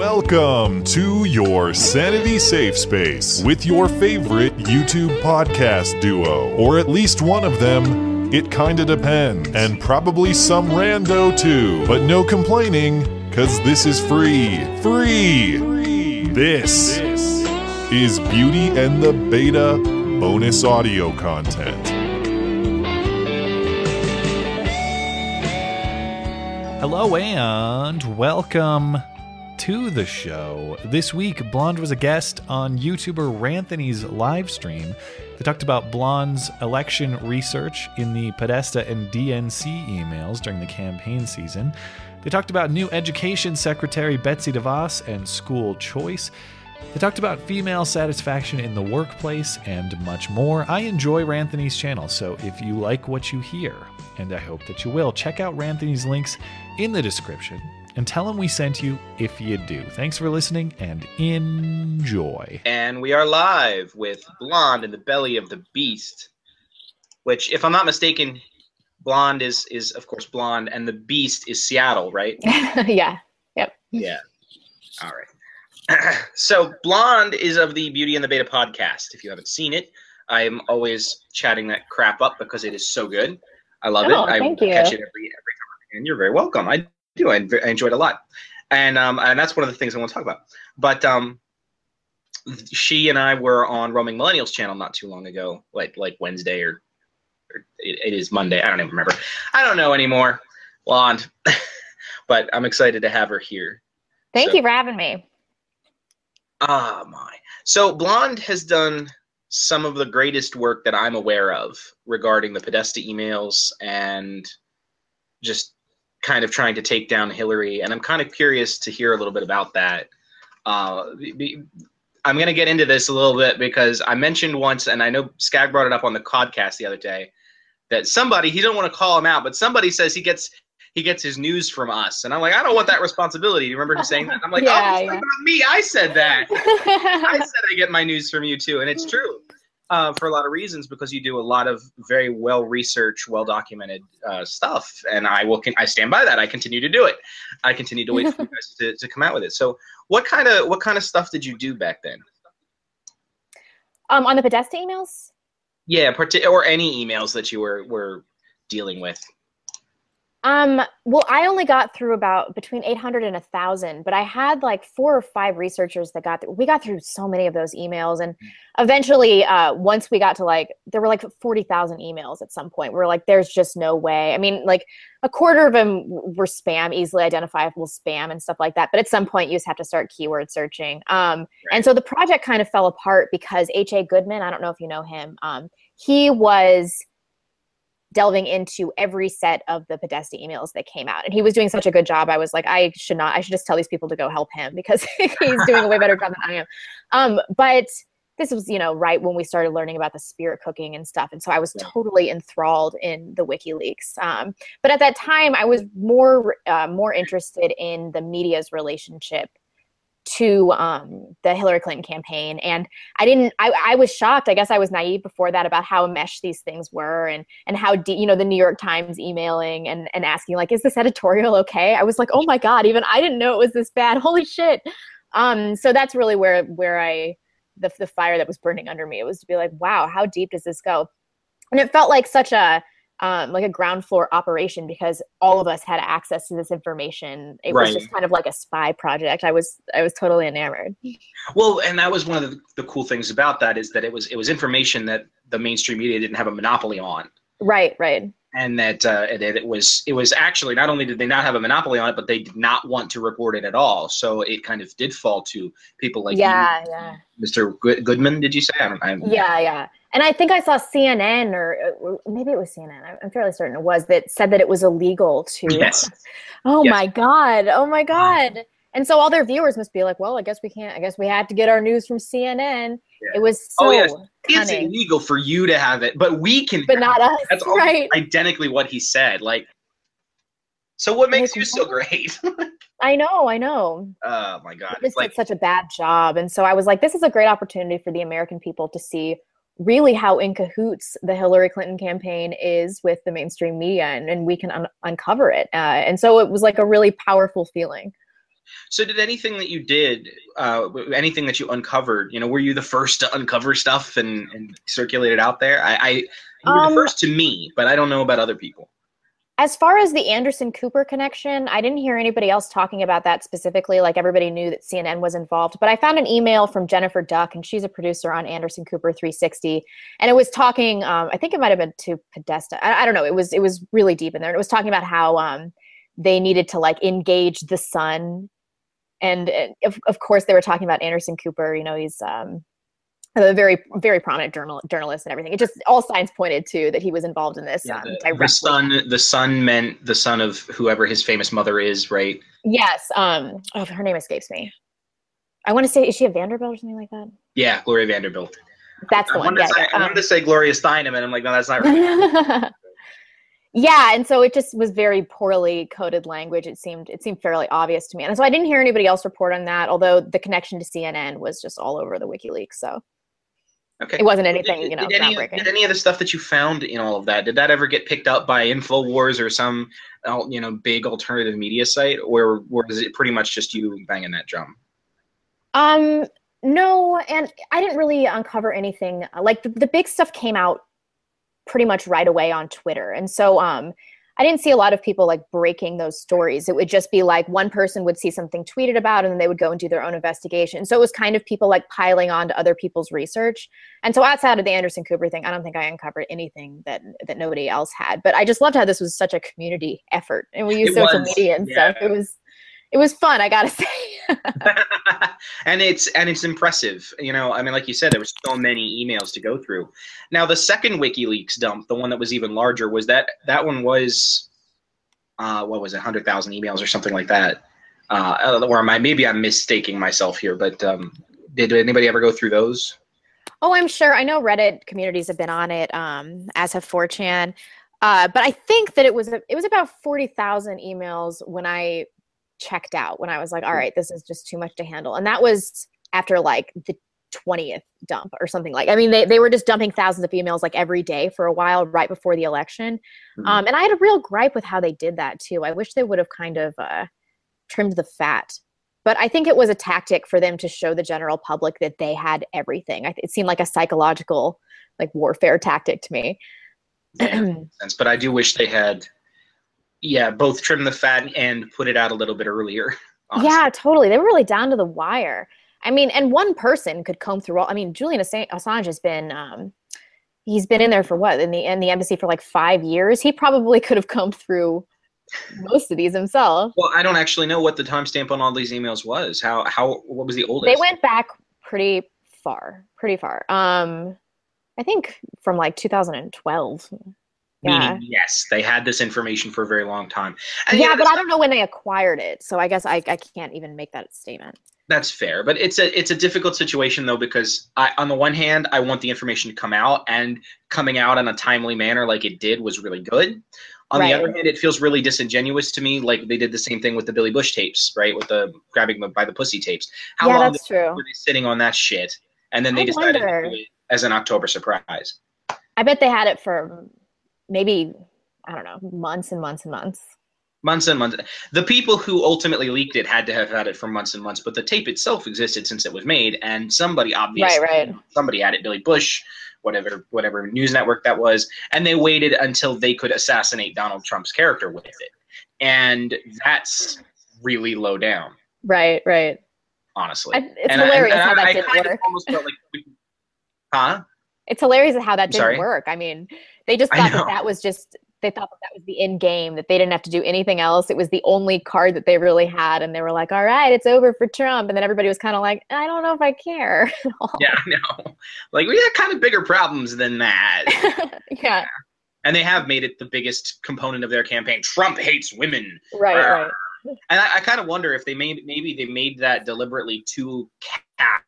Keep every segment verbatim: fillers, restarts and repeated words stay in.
Welcome to your Sanity Safe Space with your favorite YouTube podcast duo, or at least one of them. It kinda depends, and probably some rando too, but no complaining, cause this is free. Free! This is Beauty and the Beta bonus audio content. Hello and welcome to the show. This week, Blonde was a guest on YouTuber Ranthony's live stream. They talked about Blonde's election research in the Podesta and D N C emails during the campaign season. They talked about new Education Secretary Betsy DeVos and school choice. They talked about female satisfaction in the workplace and much more. I enjoy Ranthony's channel, so if you like what you hear, and I hope that you will, check out Ranthony's links in the description and tell him we sent you if you do. Thanks for listening and enjoy. And we are live with Blonde in the belly of the beast, which, if I'm not mistaken, Blonde is, is of course, Blonde, and the beast is Seattle, right? Yeah. Yep. Yeah. All right. So Blonde is of the Beauty and the Beta podcast. If you haven't seen it, I'm always chatting that crap up because it is so good. I love oh, it. I thank you. Catch it every every time. And you're very welcome. I do. I, I enjoy it a lot. And um and that's one of the things I want to talk about. But um she and I were on Roaming Millennials channel not too long ago, like like Wednesday or, or it, it is Monday. I don't even remember. I don't know anymore. Blonde. But I'm excited to have her here. Thank so. you for having me. Ah, my. So Blonde has done some of the greatest work that I'm aware of regarding the Podesta emails and just kind of trying to take down Hillary. And I'm kind of curious to hear a little bit about that. Uh, I'm going to get into this a little bit because I mentioned once, and I know Skag brought it up on the podcast the other day, that somebody, he don't want to call him out, but somebody says he gets he gets his news from us. And I'm like, I don't want that responsibility. Do you remember him saying that? I'm like, yeah, oh, it's yeah. not me. I said that. I said I get my news from you too. And it's true uh, for a lot of reasons, because you do a lot of very well-researched, well-documented uh, stuff. And I will. Con- I stand by that. I continue to do it. I continue to wait for you guys to, to come out with it. So what kind of what kind of stuff did you do back then? Um, on the Podesta emails? Yeah, part- or any emails that you were, were dealing with. Um, well, I only got through about between eight hundred and a thousand, but I had like four or five researchers that got through. We got through so many of those emails. And eventually, uh, once we got to like, there were like forty thousand emails at some point. We were like, there's just no way. I mean, like a quarter of them were spam, easily identifiable spam and stuff like that. But at some point you just have to start keyword searching. Um, right. And so the project kind of fell apart because H. A. Goodman, I don't know if you know him. Um, he was delving into every set of the Podesta emails that came out. And he was doing such a good job. I was like, I should not, I should just tell these people to go help him because he's doing a way better job than I am. Um, but this was, you know, right when we started learning about the spirit cooking and stuff. And so I was totally enthralled in the WikiLeaks. Um, but at that time I was more, uh, more interested in the media's relationship to um, the Hillary Clinton campaign. And I didn't, I, I was shocked. I guess I was naive before that about how enmeshed these things were and, and how, de- you know, the New York Times emailing and, and asking like, is this editorial okay? I was like, oh my God, even I didn't know it was this bad. Holy shit. Um, so that's really where, where I, the, the fire that was burning under me, it was to be like, wow, how deep does this go? And it felt like such a, Um, like a ground floor operation because all of us had access to this information. It right. was just kind of like a spy project. I was I was totally enamored. Well, and that was one of the, the cool things about that is that it was it was information that the mainstream media didn't have a monopoly on. Right, right. And that uh, it, it was it was actually not only did they not have a monopoly on it, but they did not want to report it at all. So it kind of did fall to people like yeah, you, yeah. Mister Good- Goodman. Did you say? I don't, I don't, yeah, yeah. And I think I saw C N N or maybe it was C N N. I'm fairly certain it was that said that it was illegal to. Yes. Oh yes. my God. Oh my God. Wow. And so all their viewers must be like, well, I guess we can't, I guess we had to get our news from C N N. Yeah. It was so oh, yes. It's illegal for you to have it, but we can. But not us. That's right. Identically what he said. Like, so what makes you so great? I know, I know. Oh my God. But this like, did such a bad job. And so I was like, this is a great opportunity for the American people to see really how in cahoots the Hillary Clinton campaign is with the mainstream media, and, and we can un- uncover it. Uh, and so it was like a really powerful feeling. So did anything that you did, uh, anything that you uncovered, you know, were you the first to uncover stuff and, and circulate it out there? I, I you were um, the first to me, but I don't know about other people. As far as the Anderson Cooper connection, I didn't hear anybody else talking about that specifically. Like, everybody knew that C N N was involved. But I found an email from Jennifer Duck, and she's a producer on Anderson Cooper three sixty. And it was talking, um, I think it might have been to Podesta. I, I don't know. It was, it was really deep in there. And it was talking about how um, they needed to, like, engage the sun. And, of, of course, they were talking about Anderson Cooper. You know, he's um, a very, very prominent journal, journalist and everything. It just, all signs pointed to that he was involved in this. Yeah, the, um, the son, the son meant the son of whoever his famous mother is, right? Yes. Um, oh, her name escapes me. I want to say, is she a Vanderbilt or something like that? Yeah, Gloria Vanderbilt. That's I, the one. I wanted, yeah, say, yeah. I wanted um, to say Gloria Steinem, and I'm like, no, that's not right. Yeah, and so it just was very poorly coded language. It seemed it seemed fairly obvious to me, and so I didn't hear anybody else report on that. Although the connection to C N N was just all over the WikiLeaks, so okay, it wasn't anything did, you know. Did any, did any of the stuff that you found in all of that, did that ever get picked up by InfoWars or some you know big alternative media site, or was it pretty much just you banging that drum? Um, no, and I didn't really uncover anything. Like the, the big stuff came out pretty much right away on Twitter. And so um, I didn't see a lot of people like breaking those stories. It would just be like one person would see something tweeted about and then they would go and do their own investigation. So it was kind of people like piling on to other people's research. And so outside of the Anderson Cooper thing, I don't think I uncovered anything that that nobody else had. But I just loved how this was such a community effort. And we used it social was, media and yeah. stuff. It was it was fun, I gotta say. and it's and it's impressive, you know. I mean, like you said, there were so many emails to go through. Now, the second WikiLeaks dump, the one that was even larger, was that that one was, uh, what was it, one hundred thousand emails or something like that? Uh, or am I maybe I'm mistaking myself here? But um, did anybody ever go through those? Oh, I'm sure. I know Reddit communities have been on it, um, as have four chan. Uh, but I think that it was it was about forty thousand emails when I checked out, when I was like, all right, this is just too much to handle. And that was after like the twentieth dump or something. Like, I mean, they, they were just dumping thousands of emails like every day for a while right before the election. Mm-hmm. Um, and I had a real gripe with how they did that too. I wish they would have kind of uh, trimmed the fat. But I think it was a tactic for them to show the general public that they had everything. I th- it seemed like a psychological like warfare tactic to me. Yeah, but I do wish they had Yeah, both trim the fat and put it out a little bit earlier. Honestly. Yeah, totally. They were really down to the wire. I mean, and one person could comb through all. I mean, Julian Assange has been, um, he's been in there for what, in the, in the embassy for like five years? He probably could have combed through most of these himself. Well, I don't actually know what the timestamp on all these emails was. How, how, what was the oldest? They went back pretty far, pretty far. Um, I think from like two thousand twelve. Yeah. Meaning, yes, they had this information for a very long time. And yeah, yeah but I don't know when they acquired it, so I guess I, I can't even make that statement. That's fair, but it's a it's a difficult situation, though, because I, on the one hand, I want the information to come out, and coming out in a timely manner like it did was really good. On right. the other hand, it feels really disingenuous to me, like they did the same thing with the Billy Bush tapes, right, with the grabbing by the pussy tapes. How yeah, long that's they, true. were they sitting on that shit? And then they I decided wonder. to do it as an October surprise. I bet they had it for... maybe, I don't know, months and months and months. Months and months. The people who ultimately leaked it had to have had it for months and months, but the tape itself existed since it was made, and somebody obviously, right, right. somebody had it, Billy Bush, whatever whatever news network that was, and they waited until they could assassinate Donald Trump's character with it. And that's really low down. Right, right. Honestly. I, it's and hilarious I, how that I, didn't I kind work. Of almost felt like we, huh? It's hilarious how that didn't Sorry. work. I mean, they just thought that that was just, they thought that, that was the end game, that they didn't have to do anything else. It was the only card that they really had. And they were like, all right, it's over for Trump. And then everybody was kind of like, I don't know if I care. Yeah, I know. Like, we had kind of bigger problems than that. yeah. yeah. And they have made it the biggest component of their campaign. Trump hates women. Right, uh, right. And I, I kind of wonder if they made, maybe they made that deliberately to cap.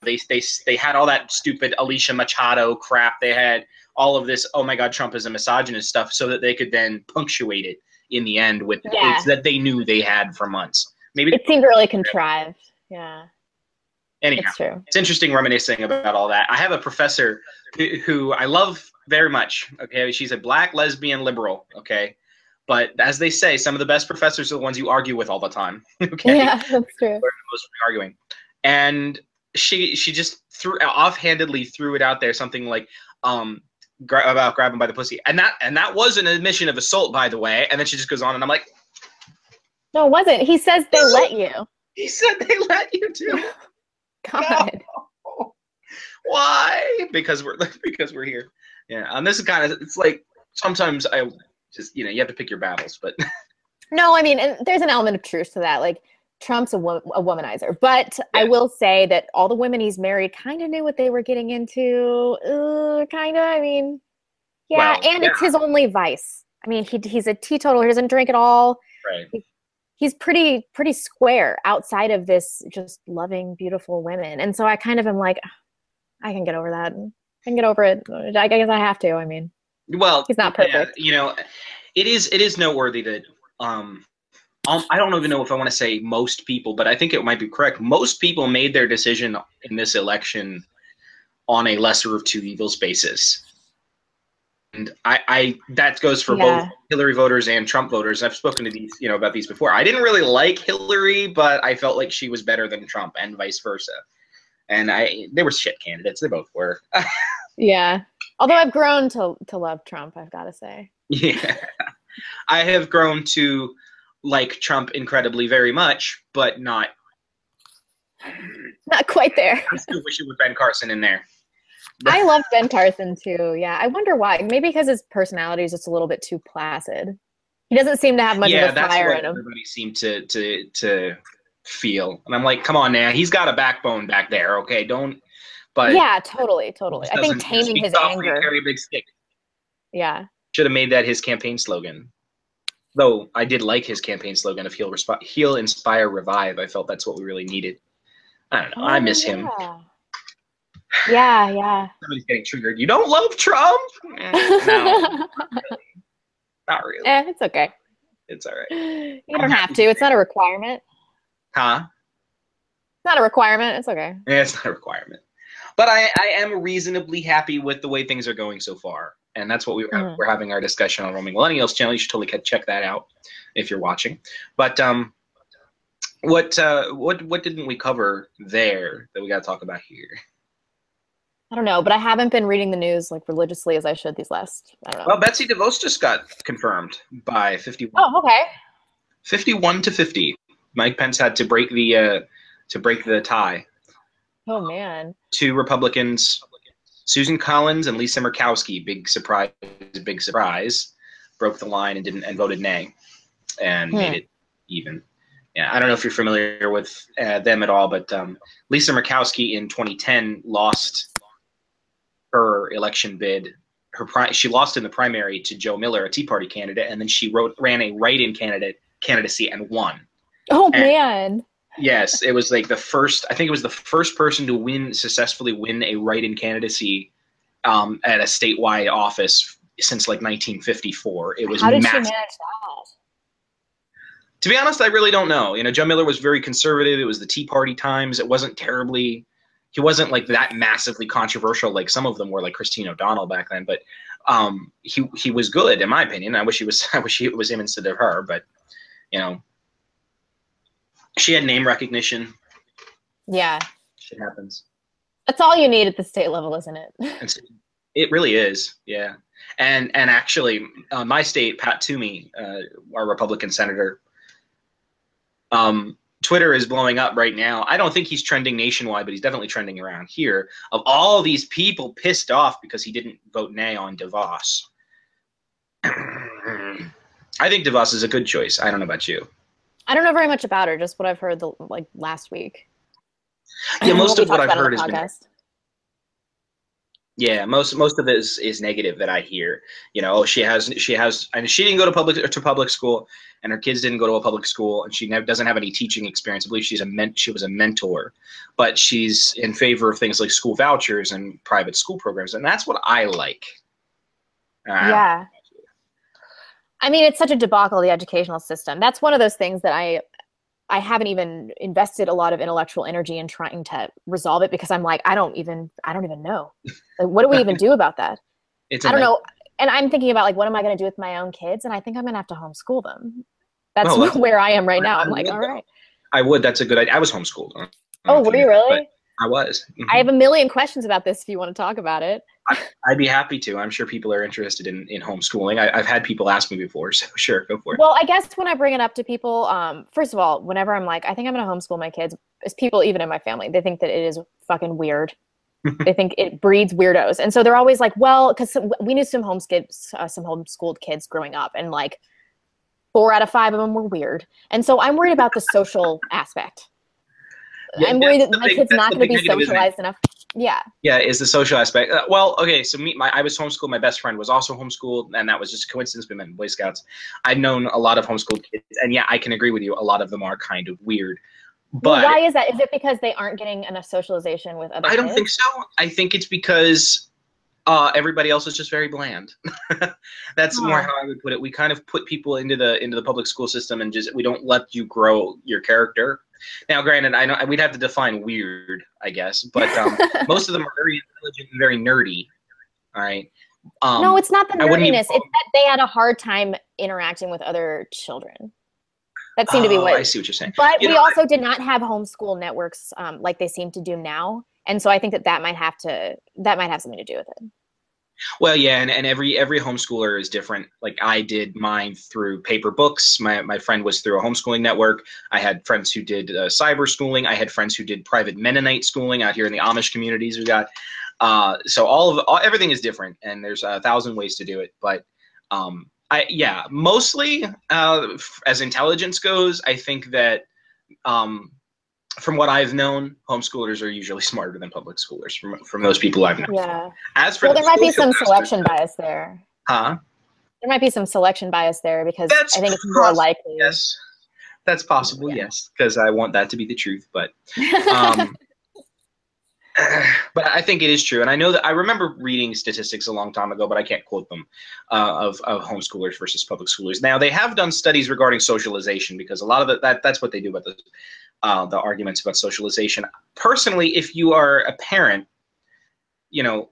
They they they had all that stupid Alicia Machado crap. They had all of this, oh my God, Trump is a misogynist stuff, so that they could then punctuate it in the end with yeah. the dates that they knew they had for months. Maybe it seemed really contrived. Yeah. Anyhow, it's, true. It's interesting reminiscing about all that. I have a professor who, who I love very much. Okay, she's a black lesbian liberal. Okay, But as they say, some of the best professors are the ones you argue with all the time. Okay? Yeah, that's true. We're the most arguing. And she she just threw offhandedly threw it out there, something like um gra about grabbing by the pussy, and that and that was an admission of assault, by the way. And then she just goes on, and I'm like, no, it wasn't. He says they no. let you. He said they let you too. God, no. Why? Because we're because we're here. Yeah, and this is kind of it's like sometimes I. Just, you know, you have to pick your battles, but. No, I mean, and there's an element of truth to that. Like, Trump's a, wo a womanizer. But yeah. I will say that all the women he's married kind of knew what they were getting into. Uh, kind of, I mean, yeah. Well, and yeah. it's his only vice. I mean, he he's a teetotaler. He doesn't drink at all. Right. He, he's pretty, pretty square outside of this just loving, beautiful women. And so I kind of am like, I can get over that. I can get over it. I guess I have to, I mean. Well, he's not perfect. Yeah, you know, it is it is noteworthy that um, um, I don't even know if I want to say most people, but I think it might be correct. Most people made their decision in this election on a lesser of two evils basis, and I, I that goes for yeah. both Hillary voters and Trump voters. I've spoken to these, you know, about these before. I didn't really like Hillary, but I felt like she was better than Trump, and vice versa. And I, they were shit candidates. They both were. Yeah. Although I've grown to, to love Trump, I've got to say. Yeah. I have grown to like Trump incredibly very much, but not. Not quite there. I still wish it was Ben Carson in there. I love Ben Carson too. Yeah. I wonder why. Maybe because his personality is just a little bit too placid. He doesn't seem to have much yeah, of a fire in him. Everybody seemed to, to, to feel. And I'm like, come on now. He's got a backbone back there. Okay. Don't. But yeah, totally, totally. I think taming his anger. A very big stick. Yeah. Should have made that his campaign slogan. Though I did like his campaign slogan of heal, heal, inspire, revive. I felt that's what we really needed. I don't know. Oh, I miss yeah. him. Yeah, yeah. Somebody's getting triggered. You don't love Trump? Eh, no, not really. Not really. Eh, it's okay. It's all right. You don't have to. It's not a requirement. Huh? It's not a requirement. It's okay. Yeah, it's not a requirement. But I, I am reasonably happy with the way things are going so far. And that's what we were, mm. we're having our discussion on Roaming Millennials channel. You should totally check that out if you're watching. But um, what, uh, what, what didn't we cover there that we got to talk about here? I don't know, but I haven't been reading the news like religiously as I should these last, I don't know. Well, Betsy DeVos just got confirmed by fifty-one. Oh, okay. fifty-one to fifty. Mike Pence had to break the, uh, to break the tie. Oh, man. Two Republicans, Susan Collins and Lisa Murkowski, big surprise, big surprise, broke the line and didn't and voted nay and hmm. made it even. Yeah, I don't know if you're familiar with uh, them at all, but um, Lisa Murkowski in twenty ten lost her election bid. Her pri She lost in the primary to Joe Miller, a Tea Party candidate, and then she wrote, ran a write-in candidate candidacy and won. Oh, and man. Yes, it was like the first, I think it was the first person to win, successfully win a write-in candidacy um, at a statewide office since like nineteen fifty-four. It was How did massive. She manage that? To be honest, I really don't know. You know, Joe Miller was very conservative. It was the Tea Party times. It wasn't terribly, he wasn't like that massively controversial. Like some of them were like Christine O'Donnell back then, but um, he, he was good in my opinion. I wish he was, I wish it was him instead of her, but you know. She had name recognition. Yeah. Shit happens. That's all you need at the state level, isn't it? It's, it really is, yeah. And and actually, uh, my state, Pat Toomey, uh, our Republican senator, um, Twitter is blowing up right now. I don't think he's trending nationwide, but he's definitely trending around here. Of all these people pissed off because he didn't vote nay on DeVos. I think DeVos is a good choice. I don't know about you. I don't know very much about her, just what I've heard the, like last week. Yeah, most of what I've heard is been, yeah, most most of it is, is negative that I hear. You know, oh, she has she has and she didn't go to public to public school, and her kids didn't go to a public school, and she never, doesn't have any teaching experience. I believe she's a ment she was a mentor, but she's in favor of things like school vouchers and private school programs, and that's what I like. Uh, yeah. I mean, it's such a debacle, the educational system. That's one of those things that I I haven't even invested a lot of intellectual energy in trying to resolve it because I'm like, I don't even I don't even know. Like, what do we even do about that? It's I don't know. and I'm thinking about, like, what am I going to do with my own kids? And I think I'm going to have to homeschool them. That's oh, where I am right now. I'm like, all right. I would. That's a good idea. I was homeschooled. I oh, were you really? I was. Mm-hmm. I have a million questions about this if you want to talk about it. I, I'd be happy to. I'm sure people are interested in, in homeschooling. I, I've had people ask me before, so sure, go for it. Well, I guess when I bring it up to people, um, first of all, whenever I'm like, I think I'm going to homeschool my kids, as people even in my family, they think that it is fucking weird. They think it breeds weirdos. And so they're always like, well, because we knew some homeschooled, uh, some homeschooled kids growing up, and like four out of five of them were weird. And so I'm worried about the social aspect. Yeah, I'm worried that my big, kid's not going to be socialized enough. Yeah. Yeah, is the social aspect. Uh, well, okay, so me, my I was homeschooled. My best friend was also homeschooled, and that was just a coincidence. We met in Boy Scouts. I've known a lot of homeschooled kids, and yeah, I can agree with you. A lot of them are kind of weird. But why is that? Is it because they aren't getting enough socialization with other kids? I don't think so. I think it's because uh, everybody else is just very bland. That's Aww. more how I would put it. We kind of put people into the into the public school system, and just we don't let you grow your character. Now, granted, I know we'd have to define weird, I guess, but um, most of them are very intelligent and very nerdy. All right. Um, no, it's not the nerdiness. It's that they had a hard time interacting with other children. That seemed oh, to be what I see what you're saying. But you we know, also I, did not have homeschool networks um, like they seem to do now, and so I think that that might have to that might have something to do with it. Well, yeah, and, and every every homeschooler is different. Like I did mine through paper books. My my friend was through a homeschooling network. I had friends who did uh, cyber schooling. I had friends who did private Mennonite schooling out here in the Amish communities. We got uh, so all of all, everything is different, and there's a thousand ways to do it. But um, I yeah, mostly uh, as intelligence goes, I think that um, from what I've known, homeschoolers are usually smarter than public schoolers. From from those people I've known. Yeah. As for well, the there might be some masters, selection bias there. Huh? There might be some selection bias there because that's I think it's more likely. Yes, that's possible. Yeah. Yes, because I want that to be the truth, but. Um, But I think it is true, and I know that I remember reading statistics a long time ago, but I can't quote them, uh, of, of homeschoolers versus public schoolers. Now, they have done studies regarding socialization because a lot of the, that that's what they do about the, uh, the arguments about socialization. Personally, if you are a parent, you know,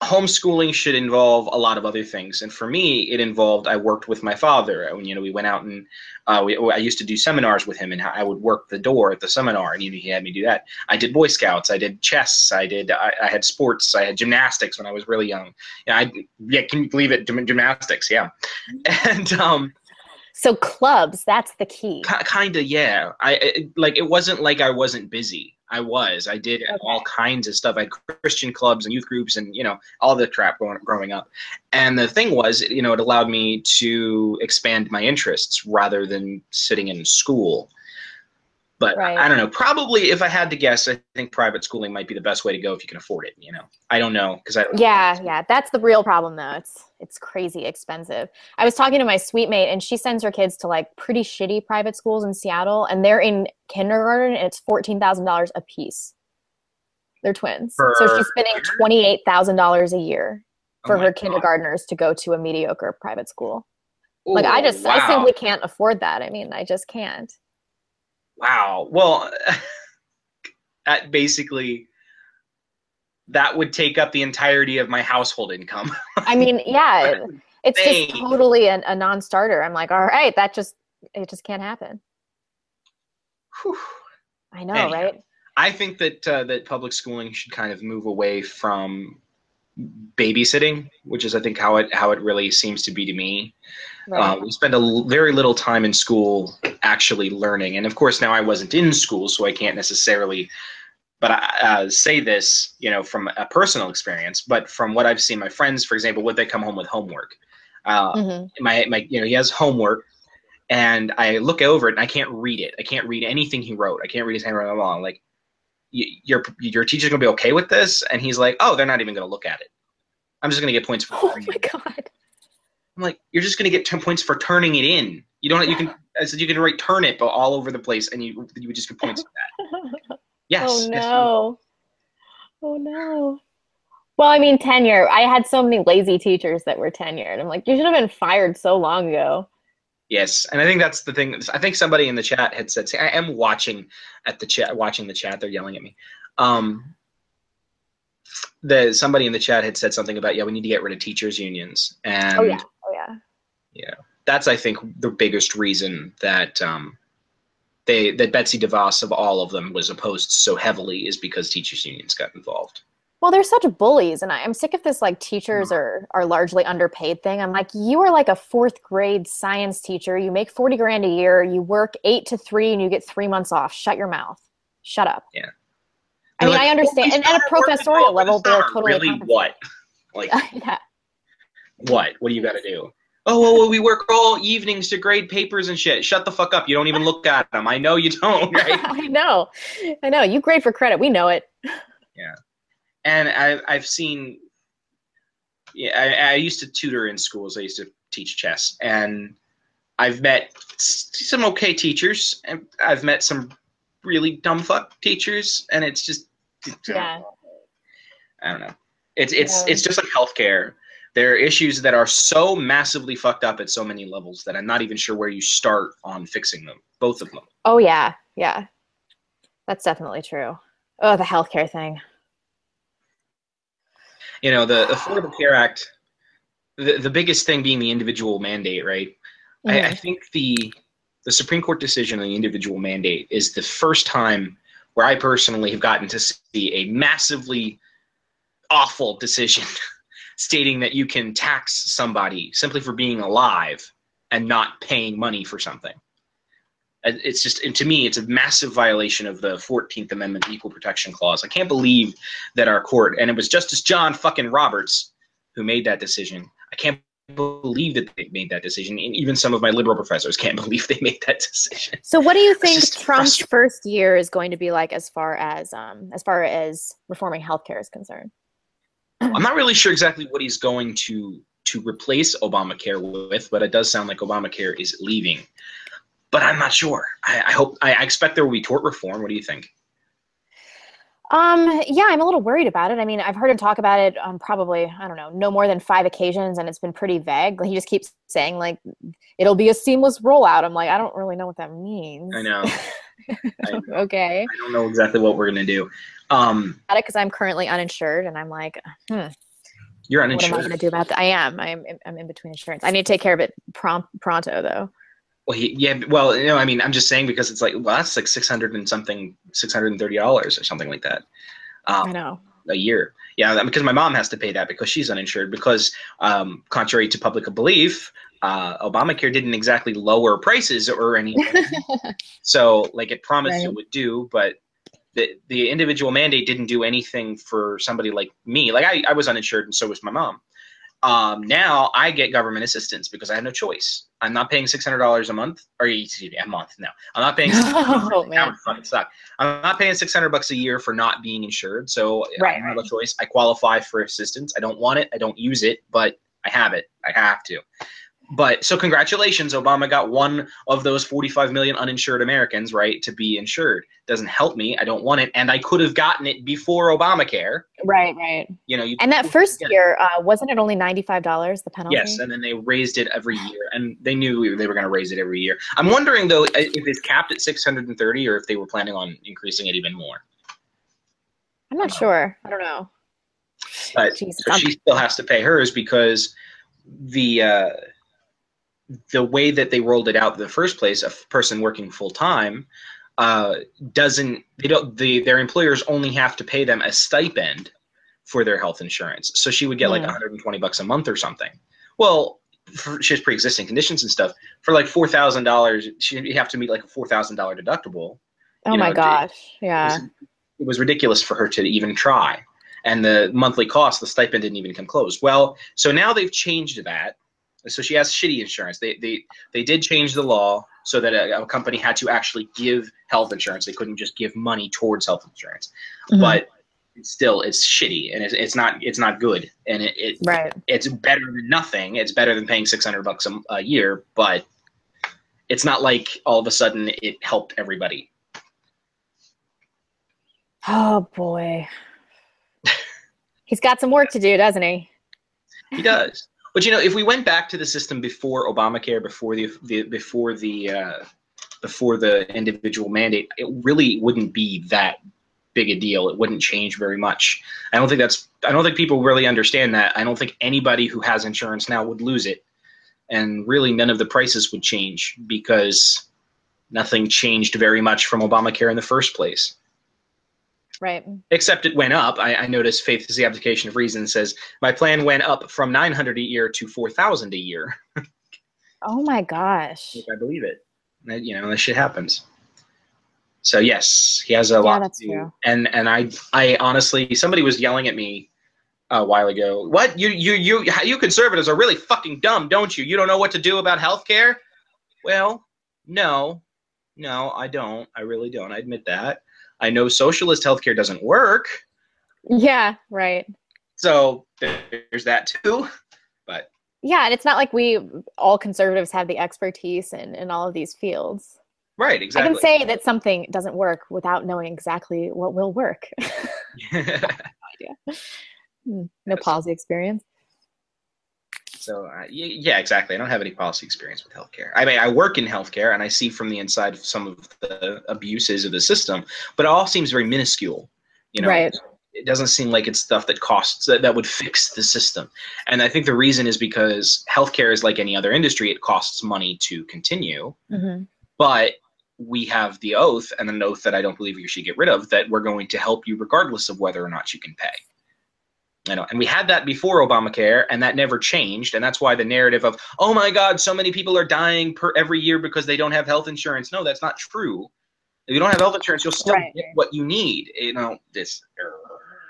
homeschooling should involve a lot of other things, and for me, it involved I worked with my father, and you know, we went out and uh, we, I used to do seminars with him, and I would work the door at the seminar, and he had me do that. I did Boy Scouts, I did chess, I did I, I had sports, I had gymnastics when I was really young. And I yeah, can you believe it? Gymnastics, yeah, and um. So clubs, that's the key. Kinda, yeah. I it, like it wasn't like I wasn't busy. I was. I did okay. all kinds of stuff. I had Christian clubs and youth groups and, you know, all the crap going, growing up. And the thing was, you know, it allowed me to expand my interests rather than sitting in school. But right. I, I don't know. Probably if I had to guess, I think private schooling might be the best way to go if you can afford it, you know. I don't know. because I. Don't yeah, know. yeah. That's the real problem, though. It's it's crazy expensive. I was talking to my suite mate, and she sends her kids to, like, pretty shitty private schools in Seattle, and they're in kindergarten, and it's fourteen thousand dollars a piece. They're twins. For so she's spending twenty-eight thousand dollars a year for oh her kindergartners God. to go to a mediocre private school. Ooh, like, I just wow. – I simply can't afford that. I mean, I just can't. Wow. Well, that basically, that would take up the entirety of my household income. I mean, yeah, it's Dang. just totally an, a non-starter. I'm like, all right, that just, it just can't happen. Whew. I know, Anyhow, right? I think that uh, that public schooling should kind of move away from babysitting, which is, I think, how it how it really seems to be to me. Right. Um, we spend a l very little time in school actually learning, and of course, now I wasn't in school, so I can't necessarily. But I uh, say this, you know, from a personal experience, but from what I've seen, my friends, for example, would they come home with homework? Uh, mm-hmm. My my, you know, he has homework, and I look over it, and I can't read it. I can't read anything he wrote. I can't read his handwriting along, like. Your your teacher's gonna be okay with this, and he's like, "Oh, they're not even gonna look at it. I'm just gonna get points for." Oh my god! I'm like, you're just gonna get ten points for turning it in. You don't. You can. I said you can write "turnip" all over the place, and you you would just get points for that. Yes. Oh no! Yes. Oh no! Well, I mean, tenure. I had so many lazy teachers that were tenured. I'm like, you should have been fired so long ago. Yes, and I think that's the thing. I think somebody in the chat had said, see, I am watching at the chat, watching the chat. They're yelling at me. Um, the somebody in the chat had said something about, yeah, we need to get rid of teachers' unions. And oh, yeah. Oh, yeah. Yeah. That's, I think, the biggest reason that um, they that Betsy DeVos, of all of them, was opposed so heavily, is because teachers' unions got involved. Well, they're such bullies, and I, I'm sick of this, like, teachers are, are largely underpaid thing. I'm like, you are like a fourth grade science teacher. You make forty grand a year. You work eight to three, and you get three months off. Shut your mouth. Shut up. Yeah. I mean, like, I understand. And at a professorial level, they're totally really what? Like, yeah. What? What do you got to do? Oh, well, well, we work all evenings to grade papers and shit. Shut the fuck up. You don't even look at them. I know you don't, right? I know. I know. You grade for credit. We know it. Yeah. And I, I've seen – yeah, I, I used to tutor in schools. I used to teach chess. And I've met some okay teachers. And I've met some really dumb fuck teachers. And it's just – yeah. I don't know. It's, it's, yeah. It's just like healthcare. There are issues that are so massively fucked up at so many levels that I'm not even sure where you start on fixing them, both of them. Oh, yeah. Yeah. That's definitely true. Oh, the healthcare thing. You know, the Affordable Care Act, the, the biggest thing being the individual mandate, right? Mm-hmm. I, I think the the Supreme Court decision on the individual mandate is the first time where I personally have gotten to see a massively awful decision stating that you can tax somebody simply for being alive and not paying money for something. It's just, to me, it's a massive violation of the fourteenth amendment Equal Protection Clause. I can't believe that our court, and it was Justice John fucking Roberts who made that decision. I can't believe that they made that decision. And even some of my liberal professors can't believe they made that decision. So what do you think Trump's first year is going to be like as far as, um, as far as reforming healthcare is concerned? I'm not really sure exactly what he's going to, to replace Obamacare with, but it does sound like Obamacare is leaving. But I'm not sure. I, I hope. I, I expect there will be tort reform. What do you think? Um, yeah, I'm a little worried about it. I mean, I've heard him talk about it on probably, I don't know, no more than five occasions, and it's been pretty vague. Like, he just keeps saying, like, it'll be a seamless rollout. I'm like, I don't really know what that means. I know. I, okay. I don't know exactly what we're gonna do. Um, about it, because I'm currently uninsured, and I'm like, hmm. You're uninsured. What am I gonna do about that? I am. I'm. I'm in between insurance. I need to take care of it prompt, pronto, though. Well, he, yeah, well, you know, I mean, I'm just saying because it's like, well, that's like six hundred and something, six hundred thirty dollars or something like that. Um, I know. A year. Yeah, because my mom has to pay that because she's uninsured because, um, contrary to public belief, uh, Obamacare didn't exactly lower prices or anything. So, like, it promised right. It would do, but the, the individual mandate didn't do anything for somebody like me. Like, I, I was uninsured and so was my mom. Um, now I get government assistance because I have no choice. I'm not paying six hundred dollars a month, or excuse me, a month. No, I'm not paying. Oh, man. I'm not paying six hundred bucks a year for not being insured. So right, I have no choice. I qualify for assistance. I don't want it. I don't use it, but I have it. I have to. But so congratulations, Obama got one of those forty-five million uninsured Americans, right, to be insured. Doesn't help me. I don't want it. And I could have gotten it before Obamacare. Right, right. You know, you and that first year, uh, wasn't it only ninety-five dollars, the penalty? Yes, and then they raised it every year. And they knew they were going to raise it every year. I'm wondering, though, if it's capped at six hundred thirty or if they were planning on increasing it even more. I'm not um, sure. I don't know. But Jeez, so she still has to pay hers because the uh, – the way that they rolled it out in the first place, a person working full time uh, doesn't, they don't, the, their employers only have to pay them a stipend for their health insurance. So she would get mm. like one hundred twenty bucks a month or something. Well, for, she has pre-existing conditions and stuff. For like four thousand dollars, she'd have to meet like a four thousand dollars deductible. Oh you my know, gosh. It, yeah. It was, it was ridiculous for her to even try. And the monthly cost, the stipend didn't even come close. Well, so now they've changed that. So she has shitty insurance. They they they did change the law so that a, a company had to actually give health insurance. They couldn't just give money towards health insurance, mm-hmm. but still it's shitty and it's it's not it's not good. And it, it right. It's better than nothing. It's better than paying six hundred bucks a, a year, but it's not like all of a sudden it helped everybody. Oh boy, he's got some work to do, doesn't he? He does. But, you know, if we went back to the system before Obamacare, before the, the before the uh, before the individual mandate, it really wouldn't be that big a deal. It wouldn't change very much. I don't think that's, I don't think people really understand that. I don't think anybody who has insurance now would lose it. And really none of the prices would change because nothing changed very much from Obamacare in the first place. Right. Except it went up. I, I noticed Faith is the Abdication of Reason says, my plan went up from nine hundred dollars a year to four thousand dollars a year. Oh my gosh. I believe it. You know, that shit happens. So yes, he has a yeah, lot that's to do. True. And and I I honestly, somebody was yelling at me a while ago. What? You you you you conservatives are really fucking dumb, don't you? You don't know what to do about healthcare? Well, no. No, I don't. I really don't. I admit that. I know socialist healthcare doesn't work. Yeah, right. So there's that too. But yeah, and it's not like we all conservatives have the expertise in, in all of these fields. Right, exactly. I can say that something doesn't work without knowing exactly what will work. No idea. No yes. policy experience. So uh, yeah, exactly. I don't have any policy experience with healthcare. I mean, I work in healthcare and I see from the inside some of the abuses of the system, but it all seems very minuscule. You know, right. It doesn't seem like it's stuff that costs that, that would fix the system. And I think the reason is because healthcare is like any other industry. It costs money to continue, mm-hmm. but we have the oath, and an oath that I don't believe you should get rid of, that we're going to help you regardless of whether or not you can pay. I know. And we had that before Obamacare, and that never changed. And that's why the narrative of, oh my God, so many people are dying per every year because they don't have health insurance. No, that's not true. If you don't have health insurance, you'll still right. get what you need. You know, this.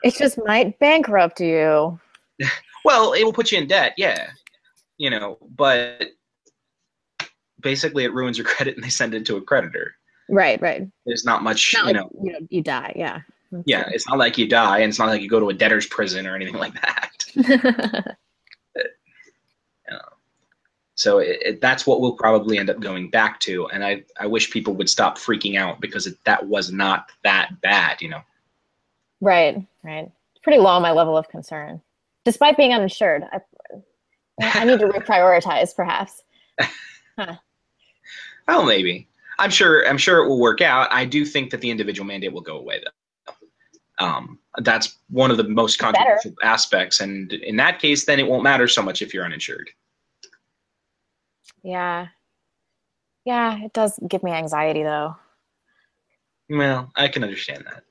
It just might bankrupt you. Well, it will put you in debt. Yeah. You know, but basically it ruins your credit and they send it to a creditor. Right. Right. There's not much, not you, like, know. you know, you die. Yeah. Okay. Yeah, it's not like you die, and it's not like you go to a debtor's prison or anything like that. But, you know, so it, it, that's what we'll probably end up going back to, and I, I wish people would stop freaking out because it, that was not that bad, you know? Right, right. It's pretty low on my level of concern. Despite being uninsured, I, I need to reprioritize, perhaps. Huh. Well, maybe. I'm sure, I'm sure it will work out. I do think that the individual mandate will go away, though. Um, that's one of the most controversial Better. aspects. And in that case, then it won't matter so much if you're uninsured. Yeah. Yeah, it does give me anxiety, though. Well, I can understand that.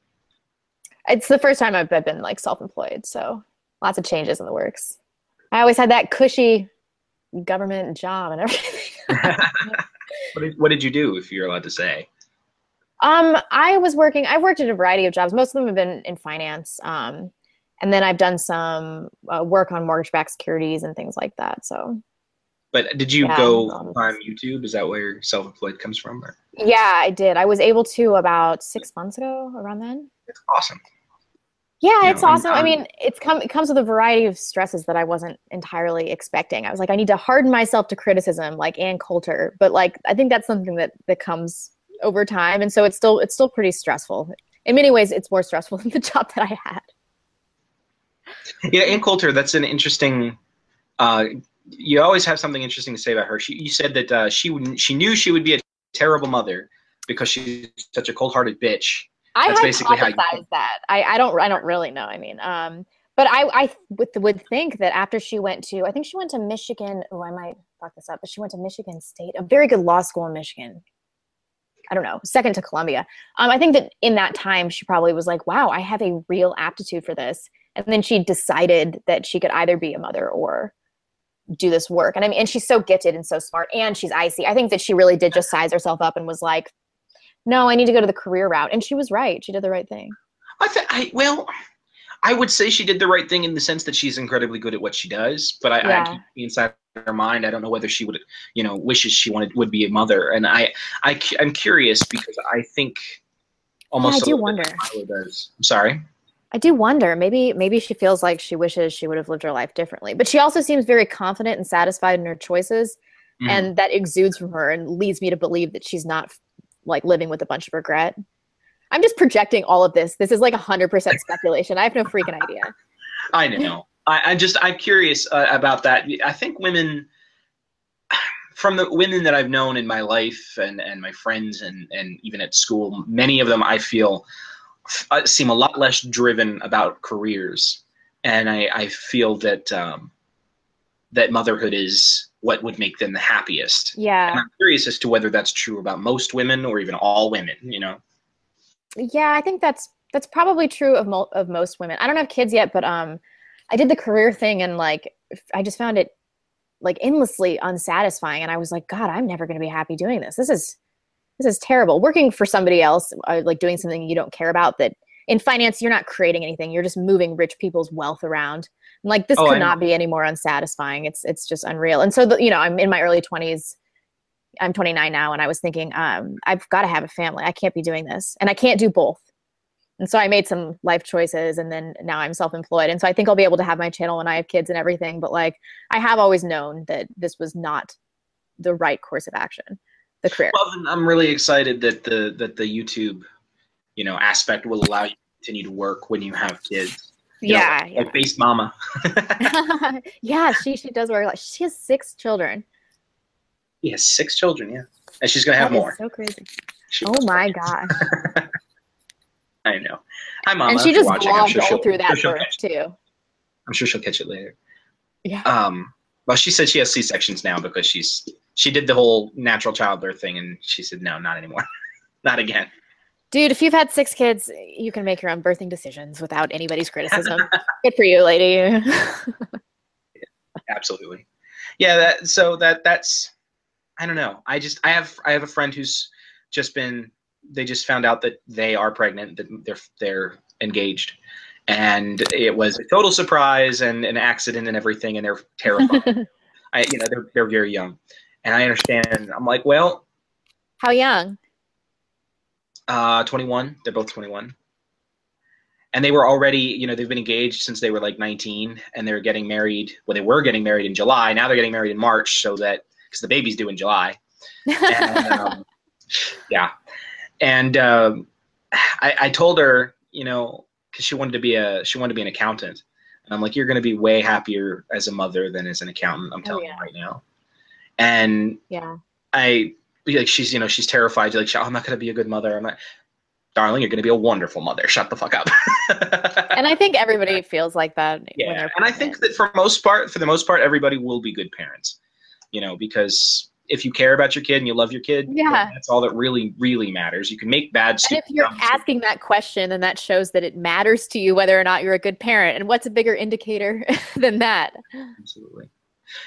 It's the first time I've been, like, self-employed, so lots of changes in the works. I always had that cushy government job and everything. What did, what did you do, if you're allowed to say? Um, I was working, I worked at a variety of jobs. Most of them have been in finance. Um, and then I've done some uh, work on mortgage-backed securities and things like that. So, but did you yeah, go um, on YouTube? Is that where self-employed comes from? Or? Yeah, I did. I was able to about six months ago, around then. It's awesome. Yeah, you it's know, awesome. I'm, I'm, I mean, it's come, it comes with a variety of stresses that I wasn't entirely expecting. I was like, I need to harden myself to criticism, like Ann Coulter. But like, I think that's something that, that comes over time, and so it's still it's still pretty stressful. In many ways, it's more stressful than the job that I had. Yeah, Ann Coulter, that's an interesting. Uh, you always have something interesting to say about her. She you said that uh, she would she knew she would be a terrible mother because she's such a cold-hearted bitch. I that's basically how you that. I I don't I don't really know. I mean, um, but I I would, would think that after she went to I think she went to Michigan. Oh, I might fuck this up, but she went to Michigan State, a very good law school in Michigan. I don't know, second to Columbia. Um, I think that in that time, she probably was like, wow, I have a real aptitude for this. And then she decided that she could either be a mother or do this work. And I mean, and she's so gifted and so smart, and she's icy. I think that she really did just size herself up and was like, no, I need to go to the career route. And she was right. She did the right thing. I th- I, well, I would say she did the right thing in the sense that she's incredibly good at what she does, but I, yeah. I keep inside her mind. I don't know whether she would, you know, wishes she wanted would be a mother. And I, I I'm curious because I think almost. Yeah, I do wonder. Does. I'm sorry. I do wonder. Maybe maybe she feels like she wishes she would have lived her life differently, but she also seems very confident and satisfied in her choices, mm-hmm. and that exudes from her and leads me to believe that she's not like living with a bunch of regret. I'm just projecting all of this. This is like one hundred percent speculation. I have no freaking idea. I know. I, I just, I'm curious uh, about that. I think women, from the women that I've known in my life and, and my friends and, and even at school, many of them I feel uh, seem a lot less driven about careers. And I, I feel that um, that motherhood is what would make them the happiest. Yeah. And I'm curious as to whether that's true about most women or even all women, you know? Yeah, I think that's that's probably true of mo of most women. I don't have kids yet, but um, I did the career thing, and like I just found it like endlessly unsatisfying. And I was like, God, I'm never going to be happy doing this. This is this is terrible. Working for somebody else, uh, like doing something you don't care about. That in finance, you're not creating anything. You're just moving rich people's wealth around. And like this oh, could not be any more unsatisfying. It's it's just unreal. And so the, you know, I'm in my early twenties. I'm twenty-nine now, and I was thinking, um, I've got to have a family. I can't be doing this, and I can't do both. And so I made some life choices, and then now I'm self-employed. And so I think I'll be able to have my channel when I have kids and everything. But like, I have always known that this was not the right course of action, the career. Well, I'm really excited that the that the YouTube, you know, aspect will allow you to continue to work when you have kids. You yeah, know, like, yeah. Like based mama. Yeah, she she does work. Like she has six children. She has six children, yeah, and she's gonna have more. So crazy! She oh my gosh! I know. Hi, Mama. And she just vlogged sure all through that sure birth too. I'm sure she'll catch it later. Yeah. Um. Well, she said she has C-sections now because she's she did the whole natural childbirth thing, and she said no, not anymore, not again. Dude, if you've had six kids, you can make your own birthing decisions without anybody's criticism. Good for you, lady. Yeah, absolutely. Yeah. That. So that. That's. I don't know. I just, I have, I have a friend who's just been, they just found out that they are pregnant, that they're, they're engaged, and it was a total surprise and an accident and everything. And they're terrified. I, you know, they're, they're very young, and I understand. I'm like, well, how young? Uh, twenty-one. They're both twenty-one, and they were already, you know, they've been engaged since they were like nineteen, and they were getting married. Well, they were getting married in July. Now they're getting married in March. So that, because the baby's due in July. And, um, yeah. And um, I, I told her, you know, because she wanted to be a she wanted to be an accountant. And I'm like, you're going to be way happier as a mother than as an accountant. I'm telling oh, yeah. you right now. And yeah, I like she's, you know, she's terrified. She's like, oh, I'm not going to be a good mother. I'm like, darling, you're going to be a wonderful mother. Shut the fuck up. And I think everybody feels like that. Yeah. When and I think that for most part, for the most part, everybody will be good parents. You know, because if you care about your kid and you love your kid, yeah, that's all that really, really matters. You can make bad decisions. And if you're asking that question, then that shows that it matters to you whether or not you're a good parent. And what's a bigger indicator than that? Absolutely.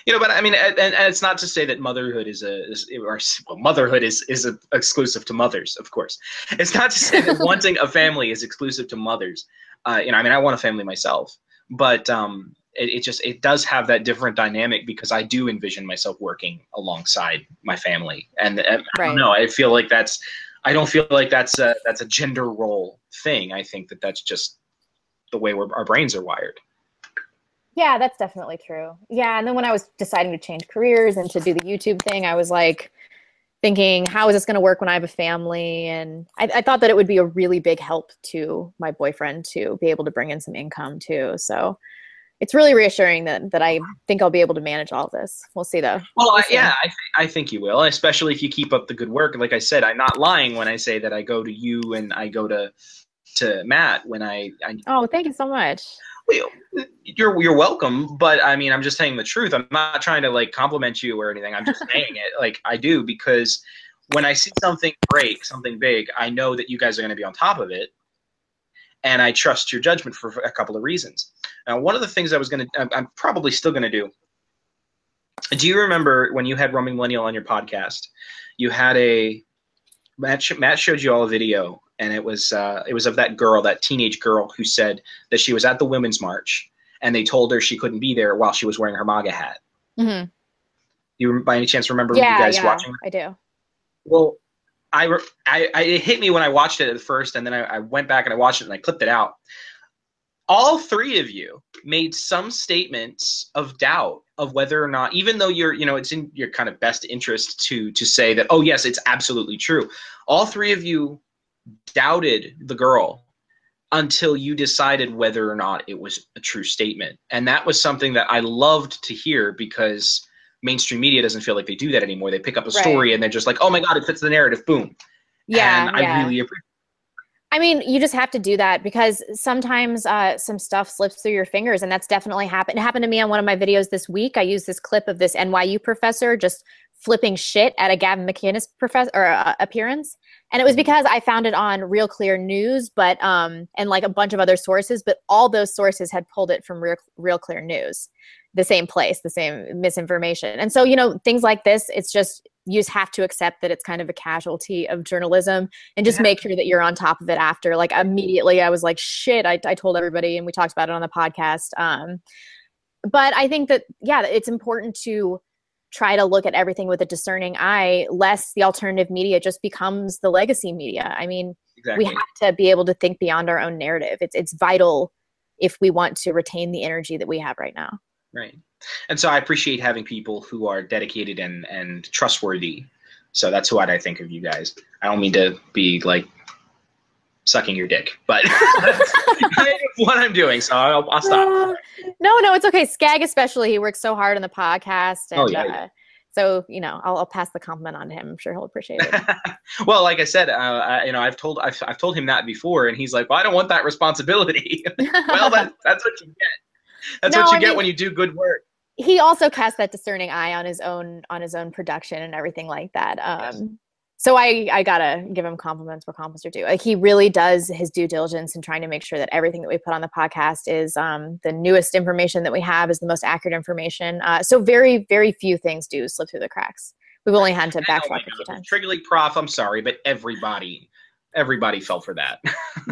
You know, but I mean, and, and it's not to say that motherhood is a, is, or well, motherhood is, is a, exclusive to mothers, of course. It's not to say that wanting a family is exclusive to mothers. Uh, you know, I mean, I want a family myself, but, um, It, it just it does have that different dynamic because I do envision myself working alongside my family, and, and right. I don't know. I feel like that's I don't feel like that's a that's a gender role thing. I think that that's just the way we're, our brains are wired. Yeah, that's definitely true. Yeah, and then when I was deciding to change careers and to do the YouTube thing, I was like thinking, how is this going to work when I have a family? And I, I thought that it would be a really big help to my boyfriend to be able to bring in some income too. So. It's really reassuring that, that I think I'll be able to manage all this. We'll see, though. Well, we'll see. Yeah, I, th I think you will, especially if you keep up the good work. Like I said, I'm not lying when I say that I go to you and I go to to Matt when I. I oh, thank you so much. Well, you're you're welcome, but I mean, I'm just saying the truth. I'm not trying to like compliment you or anything. I'm just saying it like I do because when I see something break, something big, I know that you guys are going to be on top of it. And I trust your judgment for a couple of reasons. Now, one of the things I was going to, I'm probably still going to do. Do you remember when you had Roaming Millennial on your podcast? You had a Matt. Matt showed you all a video, and it was uh, it was of that girl, that teenage girl, who said that she was at the Women's March, and they told her she couldn't be there while she was wearing her MAGA hat. Mm-hmm. You, by any chance, remember yeah, you guys yeah, watching? I do. Well. I, I, it hit me when I watched it at first, and then I, I went back and I watched it and I clipped it out. All three of you made some statements of doubt of whether or not, even though you're, you know, it's in your kind of best interest to, to say that, oh yes, it's absolutely true. All three of you doubted the girl until you decided whether or not it was a true statement. And that was something that I loved to hear because mainstream media doesn't feel like they do that anymore. They pick up a story right. and they're just like, oh my God, it fits the narrative. Boom. Yeah. And I yeah. really appreciate it. I mean, you just have to do that because sometimes uh, some stuff slips through your fingers, and that's definitely happened. It happened to me on one of my videos this week. I used this clip of this N Y U professor just flipping shit at a Gavin McInnes professor or uh, appearance, and it was because I found it on Real Clear News, but um, and like a bunch of other sources, but all those sources had pulled it from Real, Real Clear News, the same place, the same misinformation, and so you know things like this. It's just. You just have to accept that it's kind of a casualty of journalism and just yeah. make sure that you're on top of it after. Like immediately I was like, shit, I, I told everybody and we talked about it on the podcast. Um, but I think that, yeah, it's important to try to look at everything with a discerning eye, lest the alternative media just becomes the legacy media. I mean, exactly. We have to be able to think beyond our own narrative. It's, it's vital if we want to retain the energy that we have right now. Right. And so I appreciate having people who are dedicated and, and trustworthy. So that's what I think of you guys. I don't mean to be like sucking your dick, but that's what I'm doing. So I'll, I'll stop. Uh, no, no, it's okay. Skag especially, he works so hard on the podcast. And, oh, yeah, uh, yeah. So, you know, I'll, I'll pass the compliment on to him. I'm sure he'll appreciate it. Well, like I said, uh, I, you know, I've told I've, I've told him that before, and he's like, well, I don't want that responsibility. Well, that, that's what you get. That's no, what you I get mean, when you do good work. He also casts that discerning eye on his own on his own production and everything like that. Um, yes. So I, I gotta give him compliments where compliments are due. Like he really does his due diligence in trying to make sure that everything that we put on the podcast is um, the newest information that we have is the most accurate information. Uh, so very, very few things do slip through the cracks. We've only had to backtrack a few times. Triggly Prof, I'm sorry, but everybody. Everybody fell for that.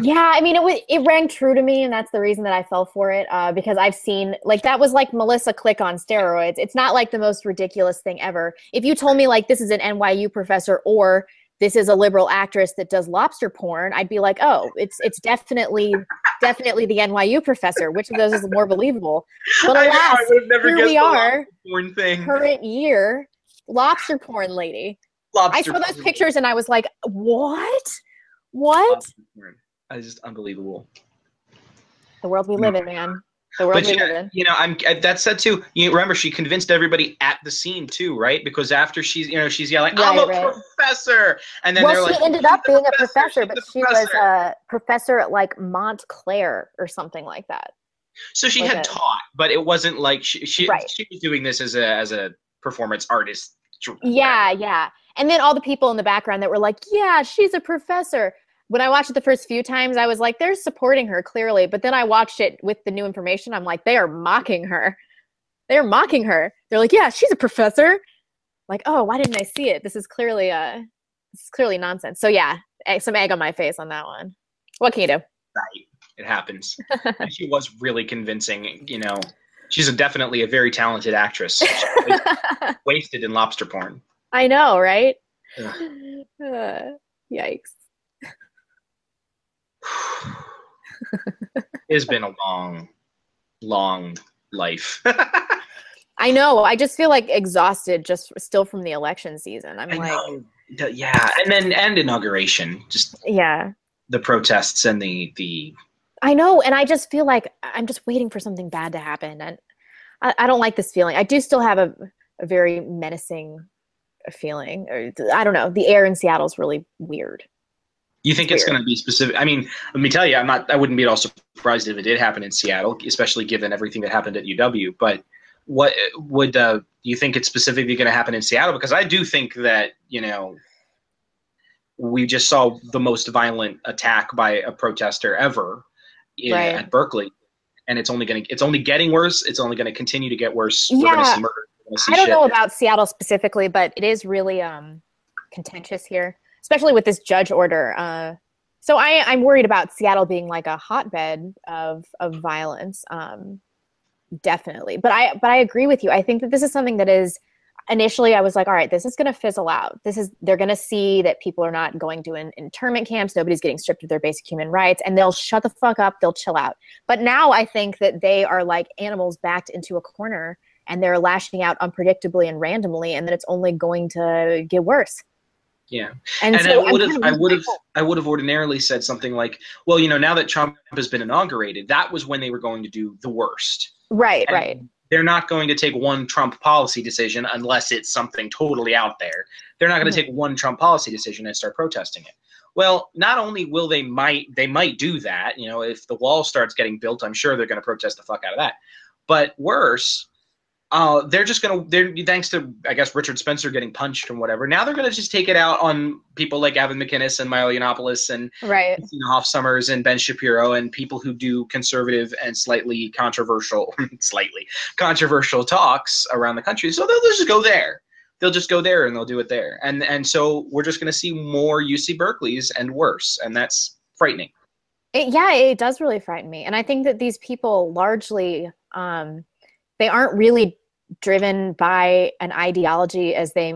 Yeah, I mean, it was, it rang true to me, and that's the reason that I fell for it, uh, because I've seen, like, that was like Melissa Click on steroids. It's not like the most ridiculous thing ever. If you told me, like, this is an N Y U professor or this is a liberal actress that does lobster porn, I'd be like, oh, it's it's definitely definitely the N Y U professor. Which of those is more believable? But alas, I know, I would have never here we are, porn thing. Current year, lobster porn lady. Lobster I saw those porn. Pictures, and I was like, what? What? That is just unbelievable. The world we live in, man. The world but we you know, live in. You know, I'm. That said too. You remember, she convinced everybody at the scene too, right? Because after she's, you know, she's yelling, "I'm right, a right. professor," and then well, they're she like, ended up being professor, a professor, but she professor. was a professor at like Montclair or something like that. So she like had a, taught, but it wasn't like she she, right. she was doing this as a as a performance artist. Yeah, yeah. And then all the people in the background that were like, yeah, she's a professor. When I watched it the first few times, I was like, they're supporting her clearly. But then I watched it with the new information. I'm like, they are mocking her. They're mocking her. They're like, yeah, she's a professor. Like, oh, why didn't I see it? This is clearly uh, this is clearly nonsense. So, yeah, some egg on my face on that one. What can you do? Right. It happens. She was really convincing, you know. She's a definitely a very talented actress. She's wasted in lobster porn. I know, right? Yeah. Uh, yikes. It's been a long, long life. I know. I just feel like exhausted just still from the election season. I'm I like. Know. Yeah. And then and inauguration. Just yeah. The protests and the the. I know. And I just feel like I'm just waiting for something bad to happen. And I, I don't like this feeling. I do still have a, a very menacing feeling. Or, I don't know. The air in Seattle is really weird. You think it's, it's going to be specific? I mean, let me tell you, I'm not, I wouldn't be at all surprised if it did happen in Seattle, especially given everything that happened at U W. But what would uh, you think it's specifically going to happen in Seattle? Because I do think that, you know, we just saw the most violent attack by a protester ever. In, right. At Berkeley, and it's only going to—it's only getting worse. It's only going to continue to get worse. Yeah, We're gonna see murder. We're gonna see I don't shit. know about Seattle specifically, but it is really um, contentious here, especially with this judge order. Uh, so I, I'm worried about Seattle being like a hotbed of of violence, um, definitely. But I but I agree with you. I think that this is something that is initially I was like, all right, this is going to fizzle out. This is they're going to see that people are not going to in, internment camps. Nobody's getting stripped of their basic human rights, and they'll shut the fuck up. They'll chill out. But now I think that they are like animals backed into a corner, and they're lashing out unpredictably and randomly, and that it's only going to get worse. Yeah, and, and so I would have, I would have, I would have ordinarily said something like, well, you know, now that Trump has been inaugurated, that was when they were going to do the worst. Right. And right. They're not going to take one Trump policy decision unless it's something totally out there. They're not going to mm-hmm. take one Trump policy decision and start protesting it. Well, not only will they might they might do that, you know, if the wall starts getting built, I'm sure they're going to protest the fuck out of that. But worse, uh, they're just going to, they're thanks to, I guess, Richard Spencer getting punched and whatever, now they're going to just take it out on people like Gavin McInnes and Milo Yiannopoulos and right. Hoff Summers and Ben Shapiro and people who do conservative and slightly controversial, slightly controversial talks around the country. So they'll just go there. They'll just go there and they'll do it there. And and so we're just going to see more U C Berkeleys and worse. And that's frightening. It, yeah, it does really frighten me. And I think that these people largely, um, they aren't really driven by an ideology as they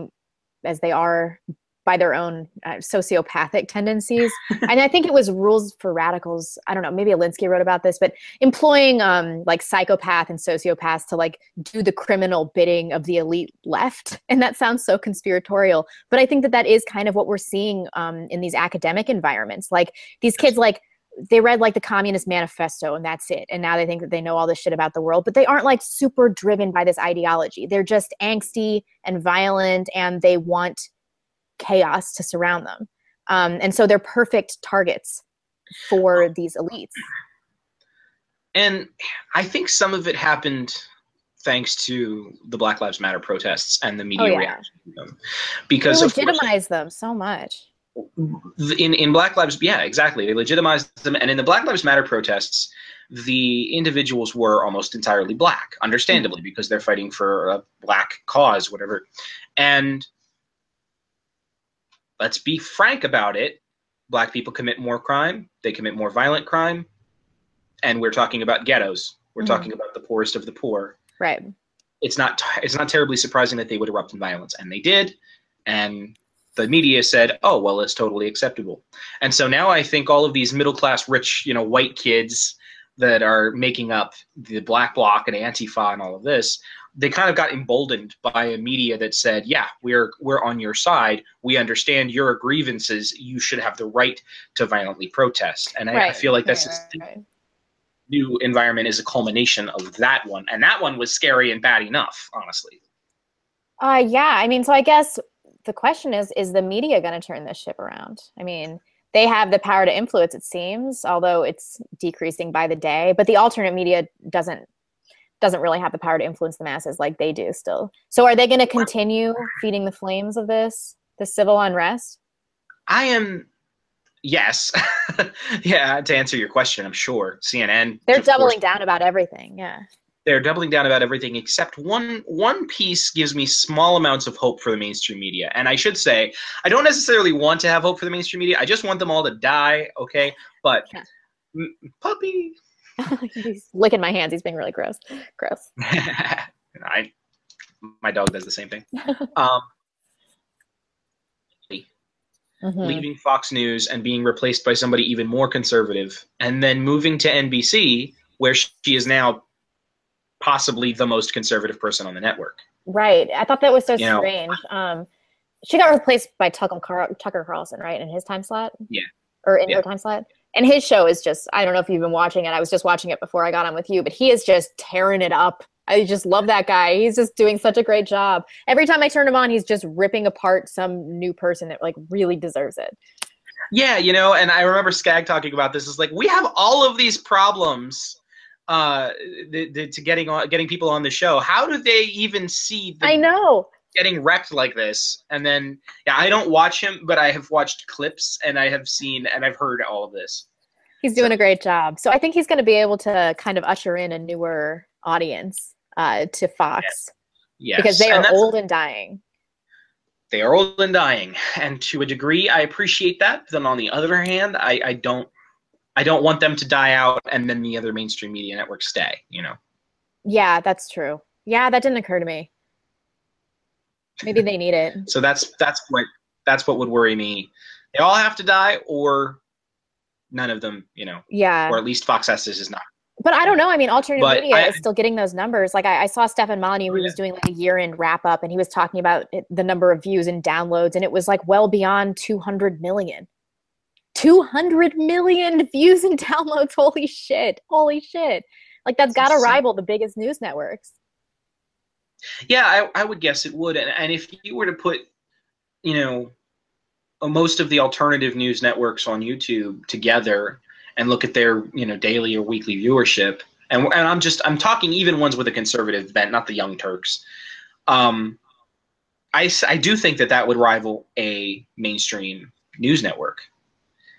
as they are by their own uh, sociopathic tendencies. And I think it was Rules for Radicals. I don't know, maybe Alinsky wrote about this, but employing um, like psychopath and sociopaths to like do the criminal bidding of the elite left. And that sounds so conspiratorial, but I think that that is kind of what we're seeing um, in these academic environments. Like these kids, like they read like the Communist Manifesto and that's it. And now they think that they know all this shit about the world, but they aren't like super driven by this ideology. They're just angsty and violent and they want chaos to surround them. Um, and so they're perfect targets for these elites. And I think some of it happened thanks to the Black Lives Matter protests and the media oh, yeah. reaction to them. Because they legitimize them so much. In, in Black Lives, yeah, exactly. They legitimized them. And in the Black Lives Matter protests, the individuals were almost entirely black, understandably, mm-hmm. because they're fighting for a black cause, whatever. And let's be frank about it. Black people commit more crime. They commit more violent crime. And we're talking about ghettos. We're mm-hmm. talking about the poorest of the poor. Right. It's not, it's not terribly surprising that they would erupt in violence. And they did. And the media said, oh, well, it's totally acceptable. And so now I think all of these middle-class, rich, you know, white kids that are making up the Black Bloc and Antifa and all of this, they kind of got emboldened by a media that said, yeah, we're we're on your side. We understand your grievances. You should have the right to violently protest. And right. I, I feel like that's yeah, right. new environment is a culmination of that one. And that one was scary and bad enough, honestly. Uh, yeah, I mean, so I guess the question is, is the media going to turn this ship around? I mean, they have the power to influence, it seems, although it's decreasing by the day. But the alternate media doesn't. doesn't really have the power to influence the masses like they do still. So are they going to continue feeding the flames of this, the civil unrest? I am, yes. Yeah, to answer your question, I'm sure. C N N. They're doubling down about everything, yeah. They're doubling down about everything except one one piece gives me small amounts of hope for the mainstream media. And I should say, I don't necessarily want to have hope for the mainstream media. I just want them all to die, okay? But yeah. m- puppy... He's licking my hands. He's being really gross. Gross. I, my dog does the same thing. Um, mm-hmm. Leaving Fox News and being replaced by somebody even more conservative, and then moving to N B C, where she is now possibly the most conservative person on the network. Right. I thought that was so you strange. Know, um, she got replaced by Tucker, Carl- Tucker Carlson, right, in his time slot? Yeah. Or in yeah. her time slot? And his show is just, I don't know if you've been watching it. I was just watching it before I got on with you, but he is just tearing it up. I just love that guy. He's just doing such a great job. Every time I turn him on, he's just ripping apart some new person that like really deserves it. Yeah, you know, and I remember Skag talking about this. It's like, we have all of these problems uh, th- th- to getting on, getting people on the show. How do they even see the- I know. Getting wrecked like this? And then, yeah, I don't watch him, but I have watched clips and I have seen and I've heard all of this. He's doing so. a great job. So I think he's going to be able to kind of usher in a newer audience uh, to Fox. Yes. Yes. Because they and are old and dying. They are old and dying. And to a degree, I appreciate that. Then on the other hand, I, I don't, I don't want them to die out and then the other mainstream media networks stay, you know? Yeah, that's true. Yeah, that didn't occur to me. Maybe they need it. So that's that's what that's what would worry me. They all have to die, or none of them, you know. Yeah. Or at least Fox S is not. But I don't know. I mean, alternative but media I, is still getting those numbers. Like I, I saw Stephen Molyneux, who yeah. was doing like a year-end wrap-up, and he was talking about it, the number of views and downloads, and it was like well beyond two hundred million. two hundred million views and downloads. Holy shit! Holy shit! Like that's got to rival the biggest news networks. Yeah, I, I would guess it would. And, and if you were to put, you know, most of the alternative news networks on YouTube together and look at their, you know, daily or weekly viewership. And, and I'm just, I'm talking even ones with a conservative bent, not the Young Turks. Um, I, I do think that that would rival a mainstream news network.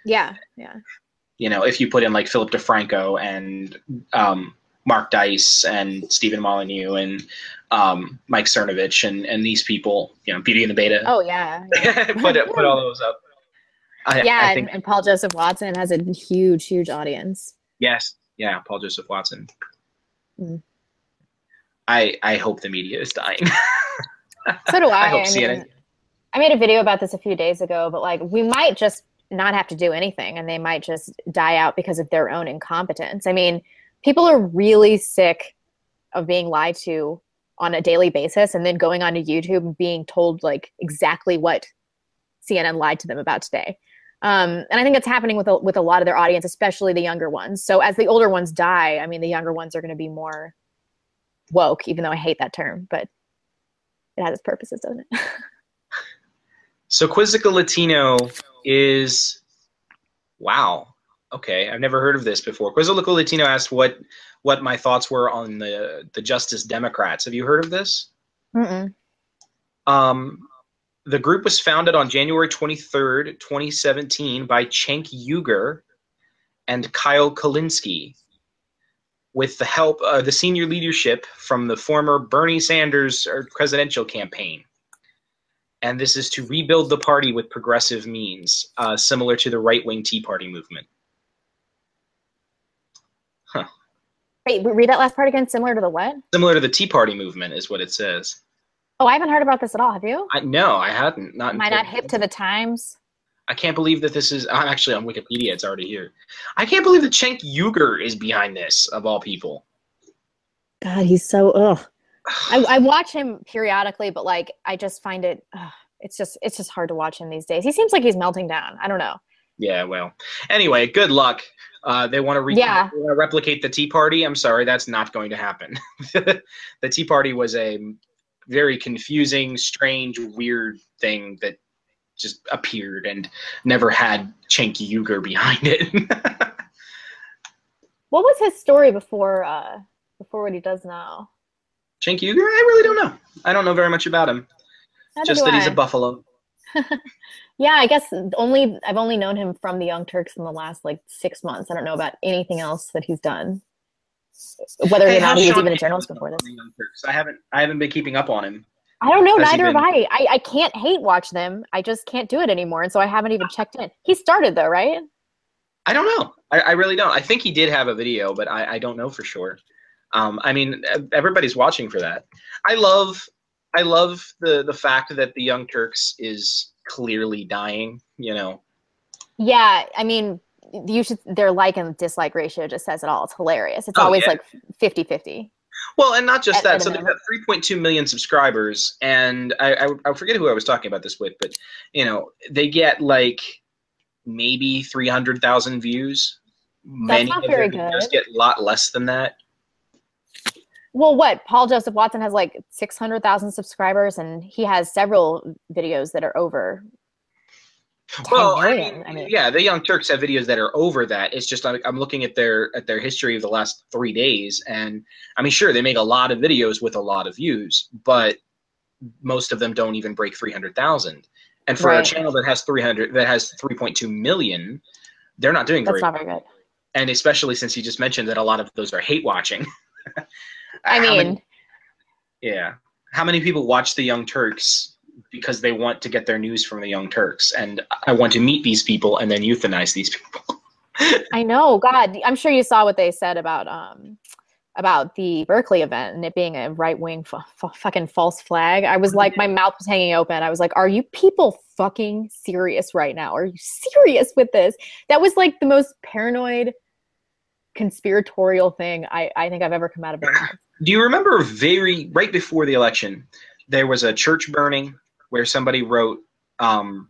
Yeah, yeah. You know, if you put in like Philip DeFranco and um, Mark Dice and Stephen Molyneux and um, Mike Cernovich and, and these people, you know, Beauty and the Beta. Oh, yeah. yeah. put, put all those up. I, yeah, I think and, and Paul Joseph Watson has a huge, huge audience. Yes. Yeah, Paul Joseph Watson. Mm. I I hope the media is dying. So do I. I, hope I, mean, C N N. I made a video about this a few days ago, but like we might just not have to do anything and they might just die out because of their own incompetence. I mean, people are really sick of being lied to on a daily basis and then going onto YouTube and being told like exactly what C N N lied to them about today. Um, and I think it's happening with a, with a lot of their audience, especially the younger ones. So as the older ones die, I mean, the younger ones are going to be more woke, even though I hate that term, but it has its purposes, doesn't it? So Quizzical Latino is, wow, okay, I've never heard of this before. Quizzical Latino asked what what my thoughts were on the, the Justice Democrats. Have you heard of this? Mm-mm. Um, the group was founded on January twenty-third, twenty seventeen by Cenk Uygur and Kyle Kalinske, with the help of uh, the senior leadership from the former Bernie Sanders presidential campaign. And this is to rebuild the party with progressive means, uh, similar to the right-wing Tea Party movement. Huh. Wait, read that last part again, similar to the what? Similar to the Tea Party movement is what it says. Oh, I haven't heard about this at all, have you? I, no, I hadn't. Not Am I not hip to the times? I can't believe that this is, I'm actually on Wikipedia, it's already here. I can't believe that Cenk Uygur is behind this, of all people. God, he's so, ugh. I, I watch him periodically, but like, I just find it, ugh, it's just, it's just hard to watch him these days. He seems like he's melting down. I don't know. Yeah, well, anyway, good luck. Uh, they want to re- yeah. they want to replicate the Tea Party. I'm sorry, that's not going to happen. The Tea Party was a very confusing, strange, weird thing that just appeared and never had Cenk Uygur behind it. What was his story before uh, before what he does now? Cenk Uygur? I really don't know. I don't know very much about him. Neither just that I. he's a buffalo. Yeah, I guess only I've only known him from the Young Turks in the last like six months. I don't know about anything else that he's done. Whether hey, or not he was even a journalist before this. Young Turks. I haven't I haven't been keeping up on him. I don't know. Has neither have I. I. I can't hate watch them. I just can't do it anymore. And so I haven't even checked in. He started though, right? I don't know. I, I really don't. I think he did have a video, but I, I don't know for sure. Um, I mean, everybody's watching for that. I love I love the, the fact that the Young Turks is clearly dying, you know. Yeah. I mean, you should. Their like and dislike ratio just says it all. It's hilarious. It's oh, always yeah. like fifty fifty. Well, and not just at, that. At so they've got three point two million subscribers, and I, I I forget who I was talking about this with, but you know they get like maybe three hundred thousand views. That's Many not very good. Just get a lot less than that. Well, what Paul Joseph Watson has like six hundred thousand subscribers, and he has several videos that are over. Well, I mean, I mean, yeah, the Young Turks have videos that are over that. It's just I'm, I'm looking at their at their history of the last three days, and I mean, sure, they make a lot of videos with a lot of views, but most of them don't even break three hundred thousand. And for right. a channel that has three hundred that has three point two million, they're not doing That's great. That's not very good. And especially since you just mentioned that a lot of those are hate watching. I mean, many, yeah, how many people watch the Young Turks? Because they want to get their news from the Young Turks, and I want to meet these people and then euthanize these people. I know, God, I'm sure you saw what they said about um, about the Berkeley event and it being a right-wing f- f- fucking false flag. I was like, my mouth was hanging open. I was like, are you people fucking serious right now? Are you serious with this? That was like the most paranoid conspiratorial thing I, I think I've ever come out of my mouth. Do you remember very right before the election, there was a church burning where somebody wrote um,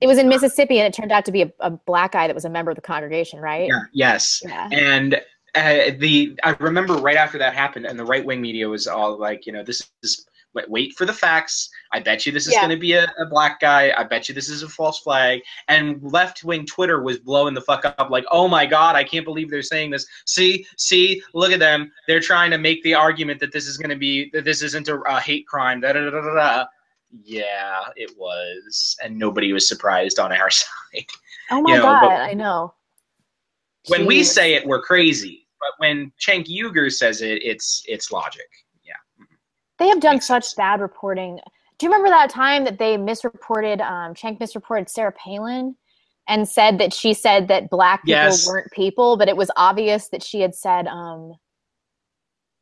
it was in Mississippi, and it turned out to be a, a black guy that was a member of the congregation, right? Yeah, yes. Yeah. And uh, the I remember right after that happened, and the right-wing media was all like, you know, this is wait, wait for the facts. I bet you this is yeah. going to be a, a black guy. I bet you this is a false flag. And left-wing Twitter was blowing the fuck up like, oh my God, I can't believe they're saying this. See, see, look at them. They're trying to make the argument that this is going to be, that this isn't a uh, hate crime. Da, da, da, da, da. Yeah, it was. And nobody was surprised on our side. Oh my you know, God, I know. When Jeez. we say it, we're crazy. But when Cenk Uygur says it, it's it's logic. Yeah. They have done such bad reporting. Do you remember that time that they misreported, um, Cenk misreported Sarah Palin and said that she said that black people yes. weren't people, but it was obvious that she had said, um,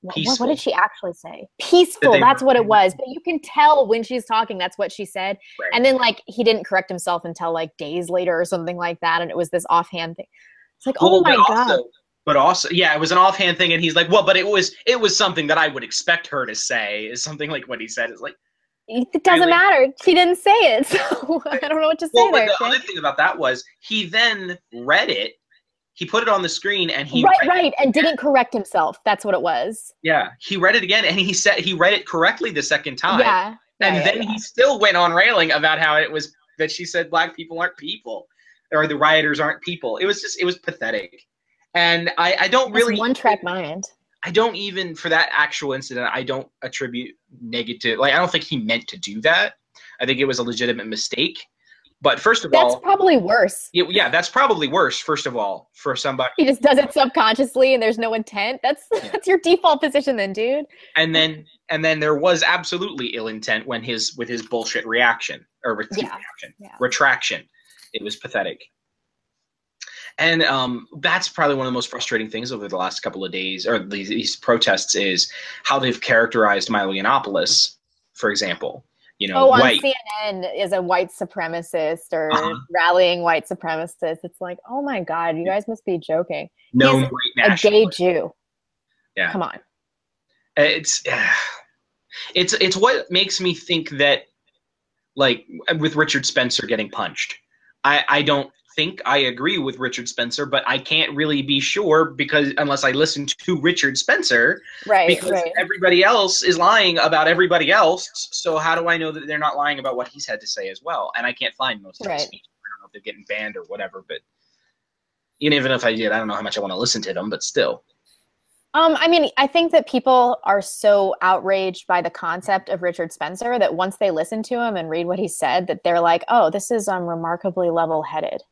what, what did she actually say? Peaceful, that that's what it was. But you can tell when she's talking, that's what she said. Right. And then like he didn't correct himself until like days later or something like that. And it was this offhand thing. It's like, well, oh my God. Also, but also, yeah, it was an offhand thing. And he's like, well, but it was it was something that I would expect her to say is something like what he said. It's like, it doesn't really matter. She didn't say it. So I don't know what to say well, there. But the okay? other thing about that was he then read it. He put it on the screen and he Right, right. And didn't correct himself. That's what it was. Yeah. He read it again and he said he read it correctly the second time. Yeah. And yeah, then yeah. he still went on railing about how it was that she said black people aren't people. Or the rioters aren't people. It was just, it was pathetic. And I, I don't really. It's one track mind. I don't even, for that actual incident, I don't attribute negative. Like, I don't think he meant to do that. I think it was a legitimate mistake. But first of that's all. That's probably worse. It, yeah, that's probably worse, first of all, for somebody. He just does it subconsciously and there's no intent. That's yeah. that's your default position then, dude. And then and then there was absolutely ill intent when his with his bullshit reaction. Or re- yeah. reaction, yeah. retraction. It was pathetic. And um, that's probably one of the most frustrating things over the last couple of days, or these, these protests, is how they've characterized Milo Yiannopoulos, for example. You know, oh, on white. C N N is a white supremacist or uh-huh. rallying white supremacists. It's like, oh my God, you guys must be joking. No, he's white a gay Jew. Yeah, come on. It's it's it's what makes me think that, like, with Richard Spencer getting punched. I, I don't think I agree with Richard Spencer, but I can't really be sure because unless I listen to Richard Spencer, right, because right. everybody else is lying about everybody else. So how do I know that they're not lying about what he's had to say as well? And I can't find most of right. his speeches. I don't know if they're getting banned or whatever, but even if I did, I don't know how much I want to listen to them, but still. Um, I mean, I think that people are so outraged by the concept of Richard Spencer that once they listen to him and read what he said, that they're like, oh, this is um, remarkably level-headed.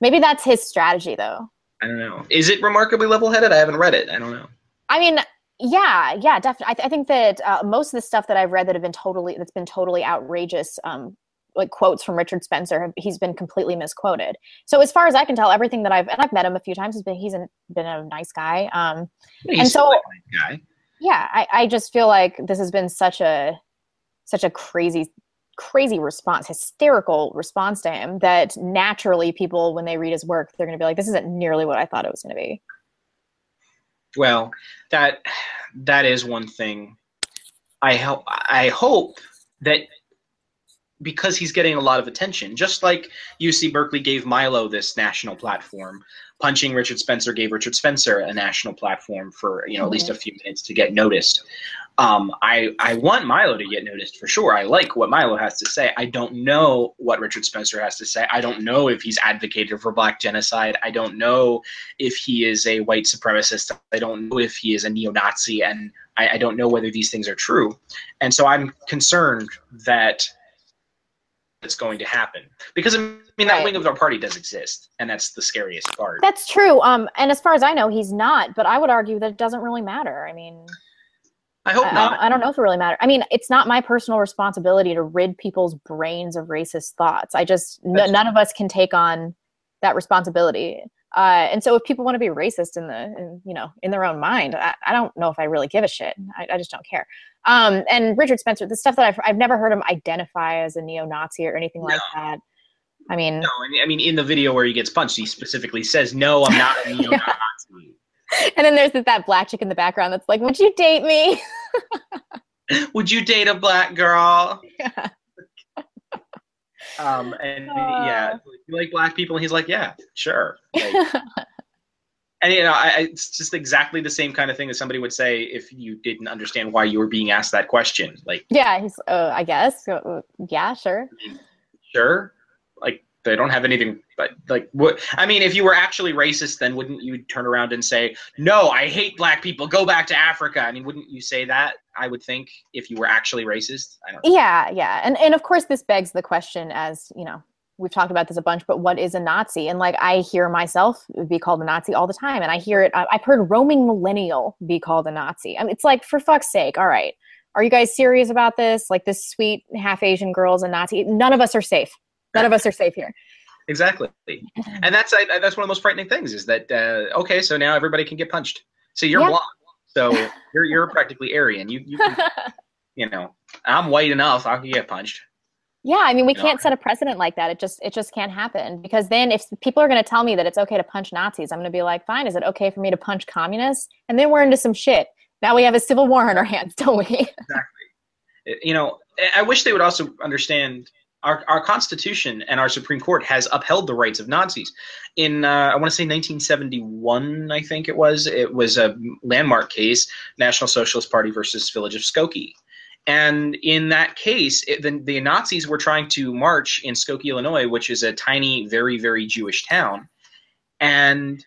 Maybe that's his strategy, though. I don't know. Is it remarkably level-headed? I haven't read it. I don't know. I mean, yeah, yeah, definitely. I, th- I think that uh, most of the stuff that I've read that have been totally that's been totally outrageous, um, like quotes from Richard Spencer, he's been completely misquoted. So as far as I can tell, everything that I've, and I've met him a few times, has been, he's an, been a nice guy. Um, yeah, and so, guy. yeah, I, I just feel like this has been such a, such a crazy, crazy response, hysterical response to him that naturally people, when they read his work, they're going to be like, this isn't nearly what I thought it was going to be. Well, that, that is one thing I help. I hope that, because he's getting a lot of attention, just like U C Berkeley gave Milo this national platform, punching Richard Spencer gave Richard Spencer a national platform for, you know, mm-hmm. at least a few minutes to get noticed. Um, I, I want Milo to get noticed for sure. I like what Milo has to say. I don't know what Richard Spencer has to say. I don't know if he's advocated for black genocide. I don't know if he is a white supremacist. I don't know if he is a neo-Nazi, and I, I don't know whether these things are true. And so I'm concerned that that's going to happen, because I mean that right. wing of our party does exist, and that's the scariest part. That's true. Um, and as far as I know, he's not. But I would argue that it doesn't really matter. I mean, I hope I, not. I, I don't know if it really matters. I mean, it's not my personal responsibility to rid people's brains of racist thoughts. I just n- none of us can take on that responsibility. Uh, and so if people want to be racist in the, in, you know, in their own mind, I, I don't know if I really give a shit. I, I just don't care. Um, and Richard Spencer, the stuff that I've, I've never heard him identify as a neo-Nazi or anything no. like that. I mean, no, I mean, in the video where he gets punched, he specifically says, no, I'm not a neo-Nazi. yeah. And then there's that black chick in the background that's like, would you date me? Would you date a black girl? Yeah. Um, and uh, yeah, you like black people? And he's like, yeah, sure. Like, And, you know, I, it's just exactly the same kind of thing that somebody would say if you didn't understand why you were being asked that question. Like, yeah, he's, uh, I guess. Uh, yeah, sure. I mean, sure. Like, they don't have anything. But, like, what? I mean, if you were actually racist, then wouldn't you turn around and say, no, I hate black people. Go back to Africa. I mean, wouldn't you say that? I would think if you were actually racist. I don't know. Yeah, yeah. And, and of course, this begs the question as, you know, we've talked about this a bunch, but what is a Nazi? And like, I hear myself be called a Nazi all the time. And I hear it, I've heard roaming millennial be called a Nazi. I mean, it's like, for fuck's sake. All right. Are you guys serious about this? Like, this sweet half Asian girl is a Nazi. None of us are safe. None of us are safe here. Exactly. And that's, I, that's one of the most frightening things is that, uh, okay, so now everybody can get punched. So you're yeah. blonde. So you're, you're practically Aryan. You, you, can, you know, I'm white enough. I can get punched. Yeah, I mean, we can't set a precedent like that. It just it just can't happen. Because then if people are going to tell me that it's okay to punch Nazis, I'm going to be like, fine, is it okay for me to punch communists? And then we're into some shit. Now we have a civil war on our hands, don't we? Exactly. You know, I wish they would also understand our, our Constitution and our Supreme Court has upheld the rights of Nazis. In, uh, I want to say nineteen seventy-one, I think it was, it was a landmark case, National Socialist Party versus Village of Skokie. And in that case, it, the, the Nazis were trying to march in Skokie, Illinois, which is a tiny, very, very Jewish town. And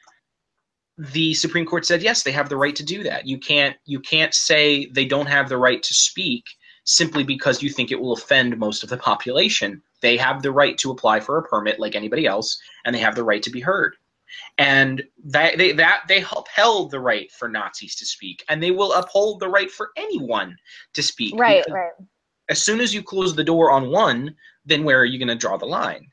the Supreme Court said, yes, they have the right to do that. You can't, you can't say they don't have the right to speak simply because you think it will offend most of the population. They have the right to apply for a permit like anybody else, and they have the right to be heard. And that they that they upheld the right for Nazis to speak, and they will uphold the right for anyone to speak. Right, right. As soon as you close the door on one, then where are you going to draw the line?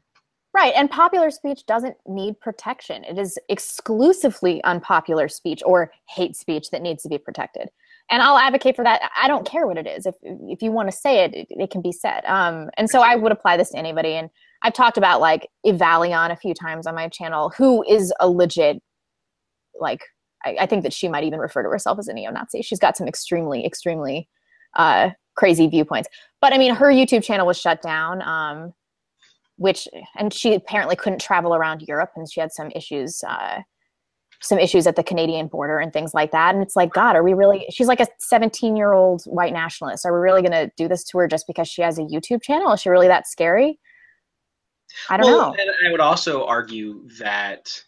Right, and popular speech doesn't need protection. It is exclusively unpopular speech or hate speech that needs to be protected. And I'll advocate for that. I don't care what it is. If if you want to say it, it, it can be said. Um, and so I would apply this to anybody. And I've talked about like Evalion a few times on my channel, who is a legit, like, I, I think that she might even refer to herself as a neo-Nazi. She's got some extremely, extremely uh, crazy viewpoints. But I mean, her YouTube channel was shut down, um, which, and she apparently couldn't travel around Europe, and she had some issues, uh, some issues at the Canadian border and things like that. And it's like, God, are we really, she's like a seventeen year old white nationalist. Are we really going to do this to her just because she has a YouTube channel? Is she really that scary? I don't well, know. And I would also argue that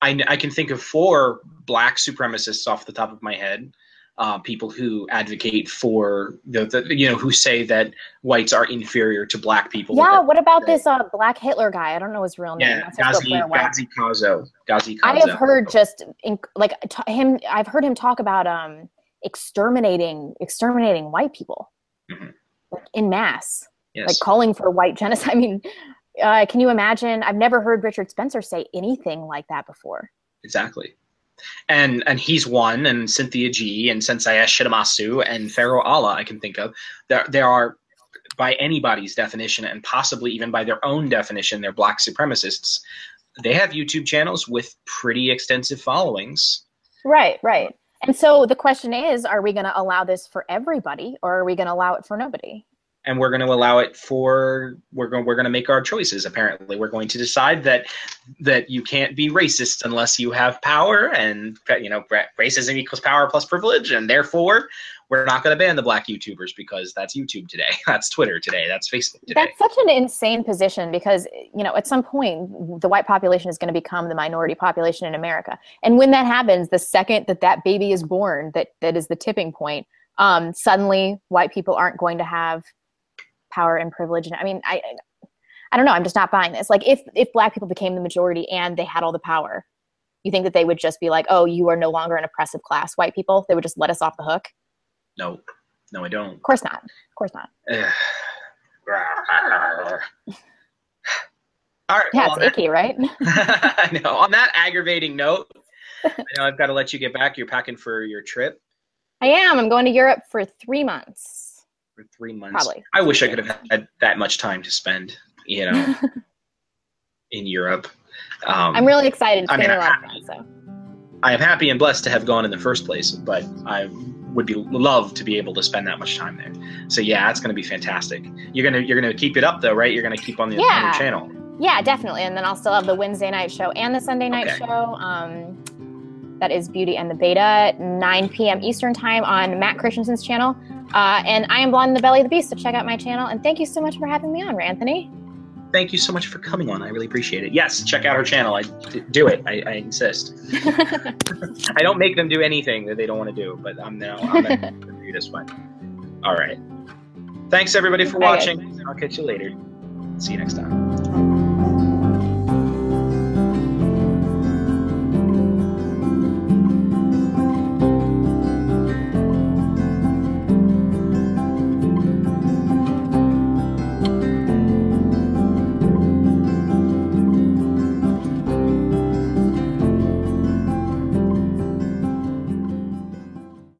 I, I can think of four black supremacists off the top of my head, uh, people who advocate for the, the, you know, who say that whites are inferior to black people. Yeah. What about this uh, black Hitler guy? I don't know his real name. Yeah, Ghazi, Ghazi Khazzo. Ghazi Khazzo. I have heard just in, like t- him. I've heard him talk about um, exterminating, exterminating white people mm-hmm. like, in mass, yes. Like calling for white genocide. I mean. Uh, can you imagine? I've never heard Richard Spencer say anything like that before. Exactly. And and he's one, and Cynthia G, and Sensei Shitamasu, and Pharaoh Allah, I can think of. There, there are, by anybody's definition, and possibly even by their own definition, they're black supremacists. They have YouTube channels with pretty extensive followings. Right, right. And so the question is, are we going to allow this for everybody, or are we going to allow it for nobody? And we're going to allow it for we're going we're going to make our choices. Apparently, we're going to decide that that you can't be racist unless you have power, and you know racism equals power plus privilege, and therefore we're not going to ban the black YouTubers because that's YouTube today, that's Twitter today, that's Facebook today. That's such an insane position because you know at some point the white population is going to become the minority population in America, and when that happens, the second that that baby is born, that that is the tipping point. Um, suddenly, white people aren't going to have power and privilege. And I mean, I, I don't know. I'm just not buying this. Like if, if black people became the majority and they had all the power, you think that they would just be like, oh, you are no longer an oppressive class, white people? They would just let us off the hook? No, no, I don't. Of course not. Of course not. All right. Yeah, it's icky, right? I know. On that aggravating note, I know I've got to let you get back. You're packing for your trip. I am. I'm going to Europe for three months. For three months. Probably. I wish I could have had that much time to spend, you know, in Europe. Um, I'm really excited. To I mean, I'm happy, so. I am happy and blessed to have gone in the first place, but I would be love to be able to spend that much time there. So yeah, it's going to be fantastic. You're gonna you're gonna keep it up though, right? You're gonna keep on the yeah. on your channel. Yeah, definitely. And then I'll still have the Wednesday night show and the Sunday night okay. show. Um, That is Beauty and the Beta, nine p.m. Eastern time on Matt Christensen's channel. Uh, and I am Blonde in the Belly of the Beast, so check out my channel. And thank you so much for having me on, Ranthony. Thank you so much for coming on. I really appreciate it. Yes, check out her channel. I do it. I, I insist. I don't make them do anything that they don't want to do, but I'm now I'm going to do this one. All right. Thanks, everybody, for watching. I'll catch you later. See you next time.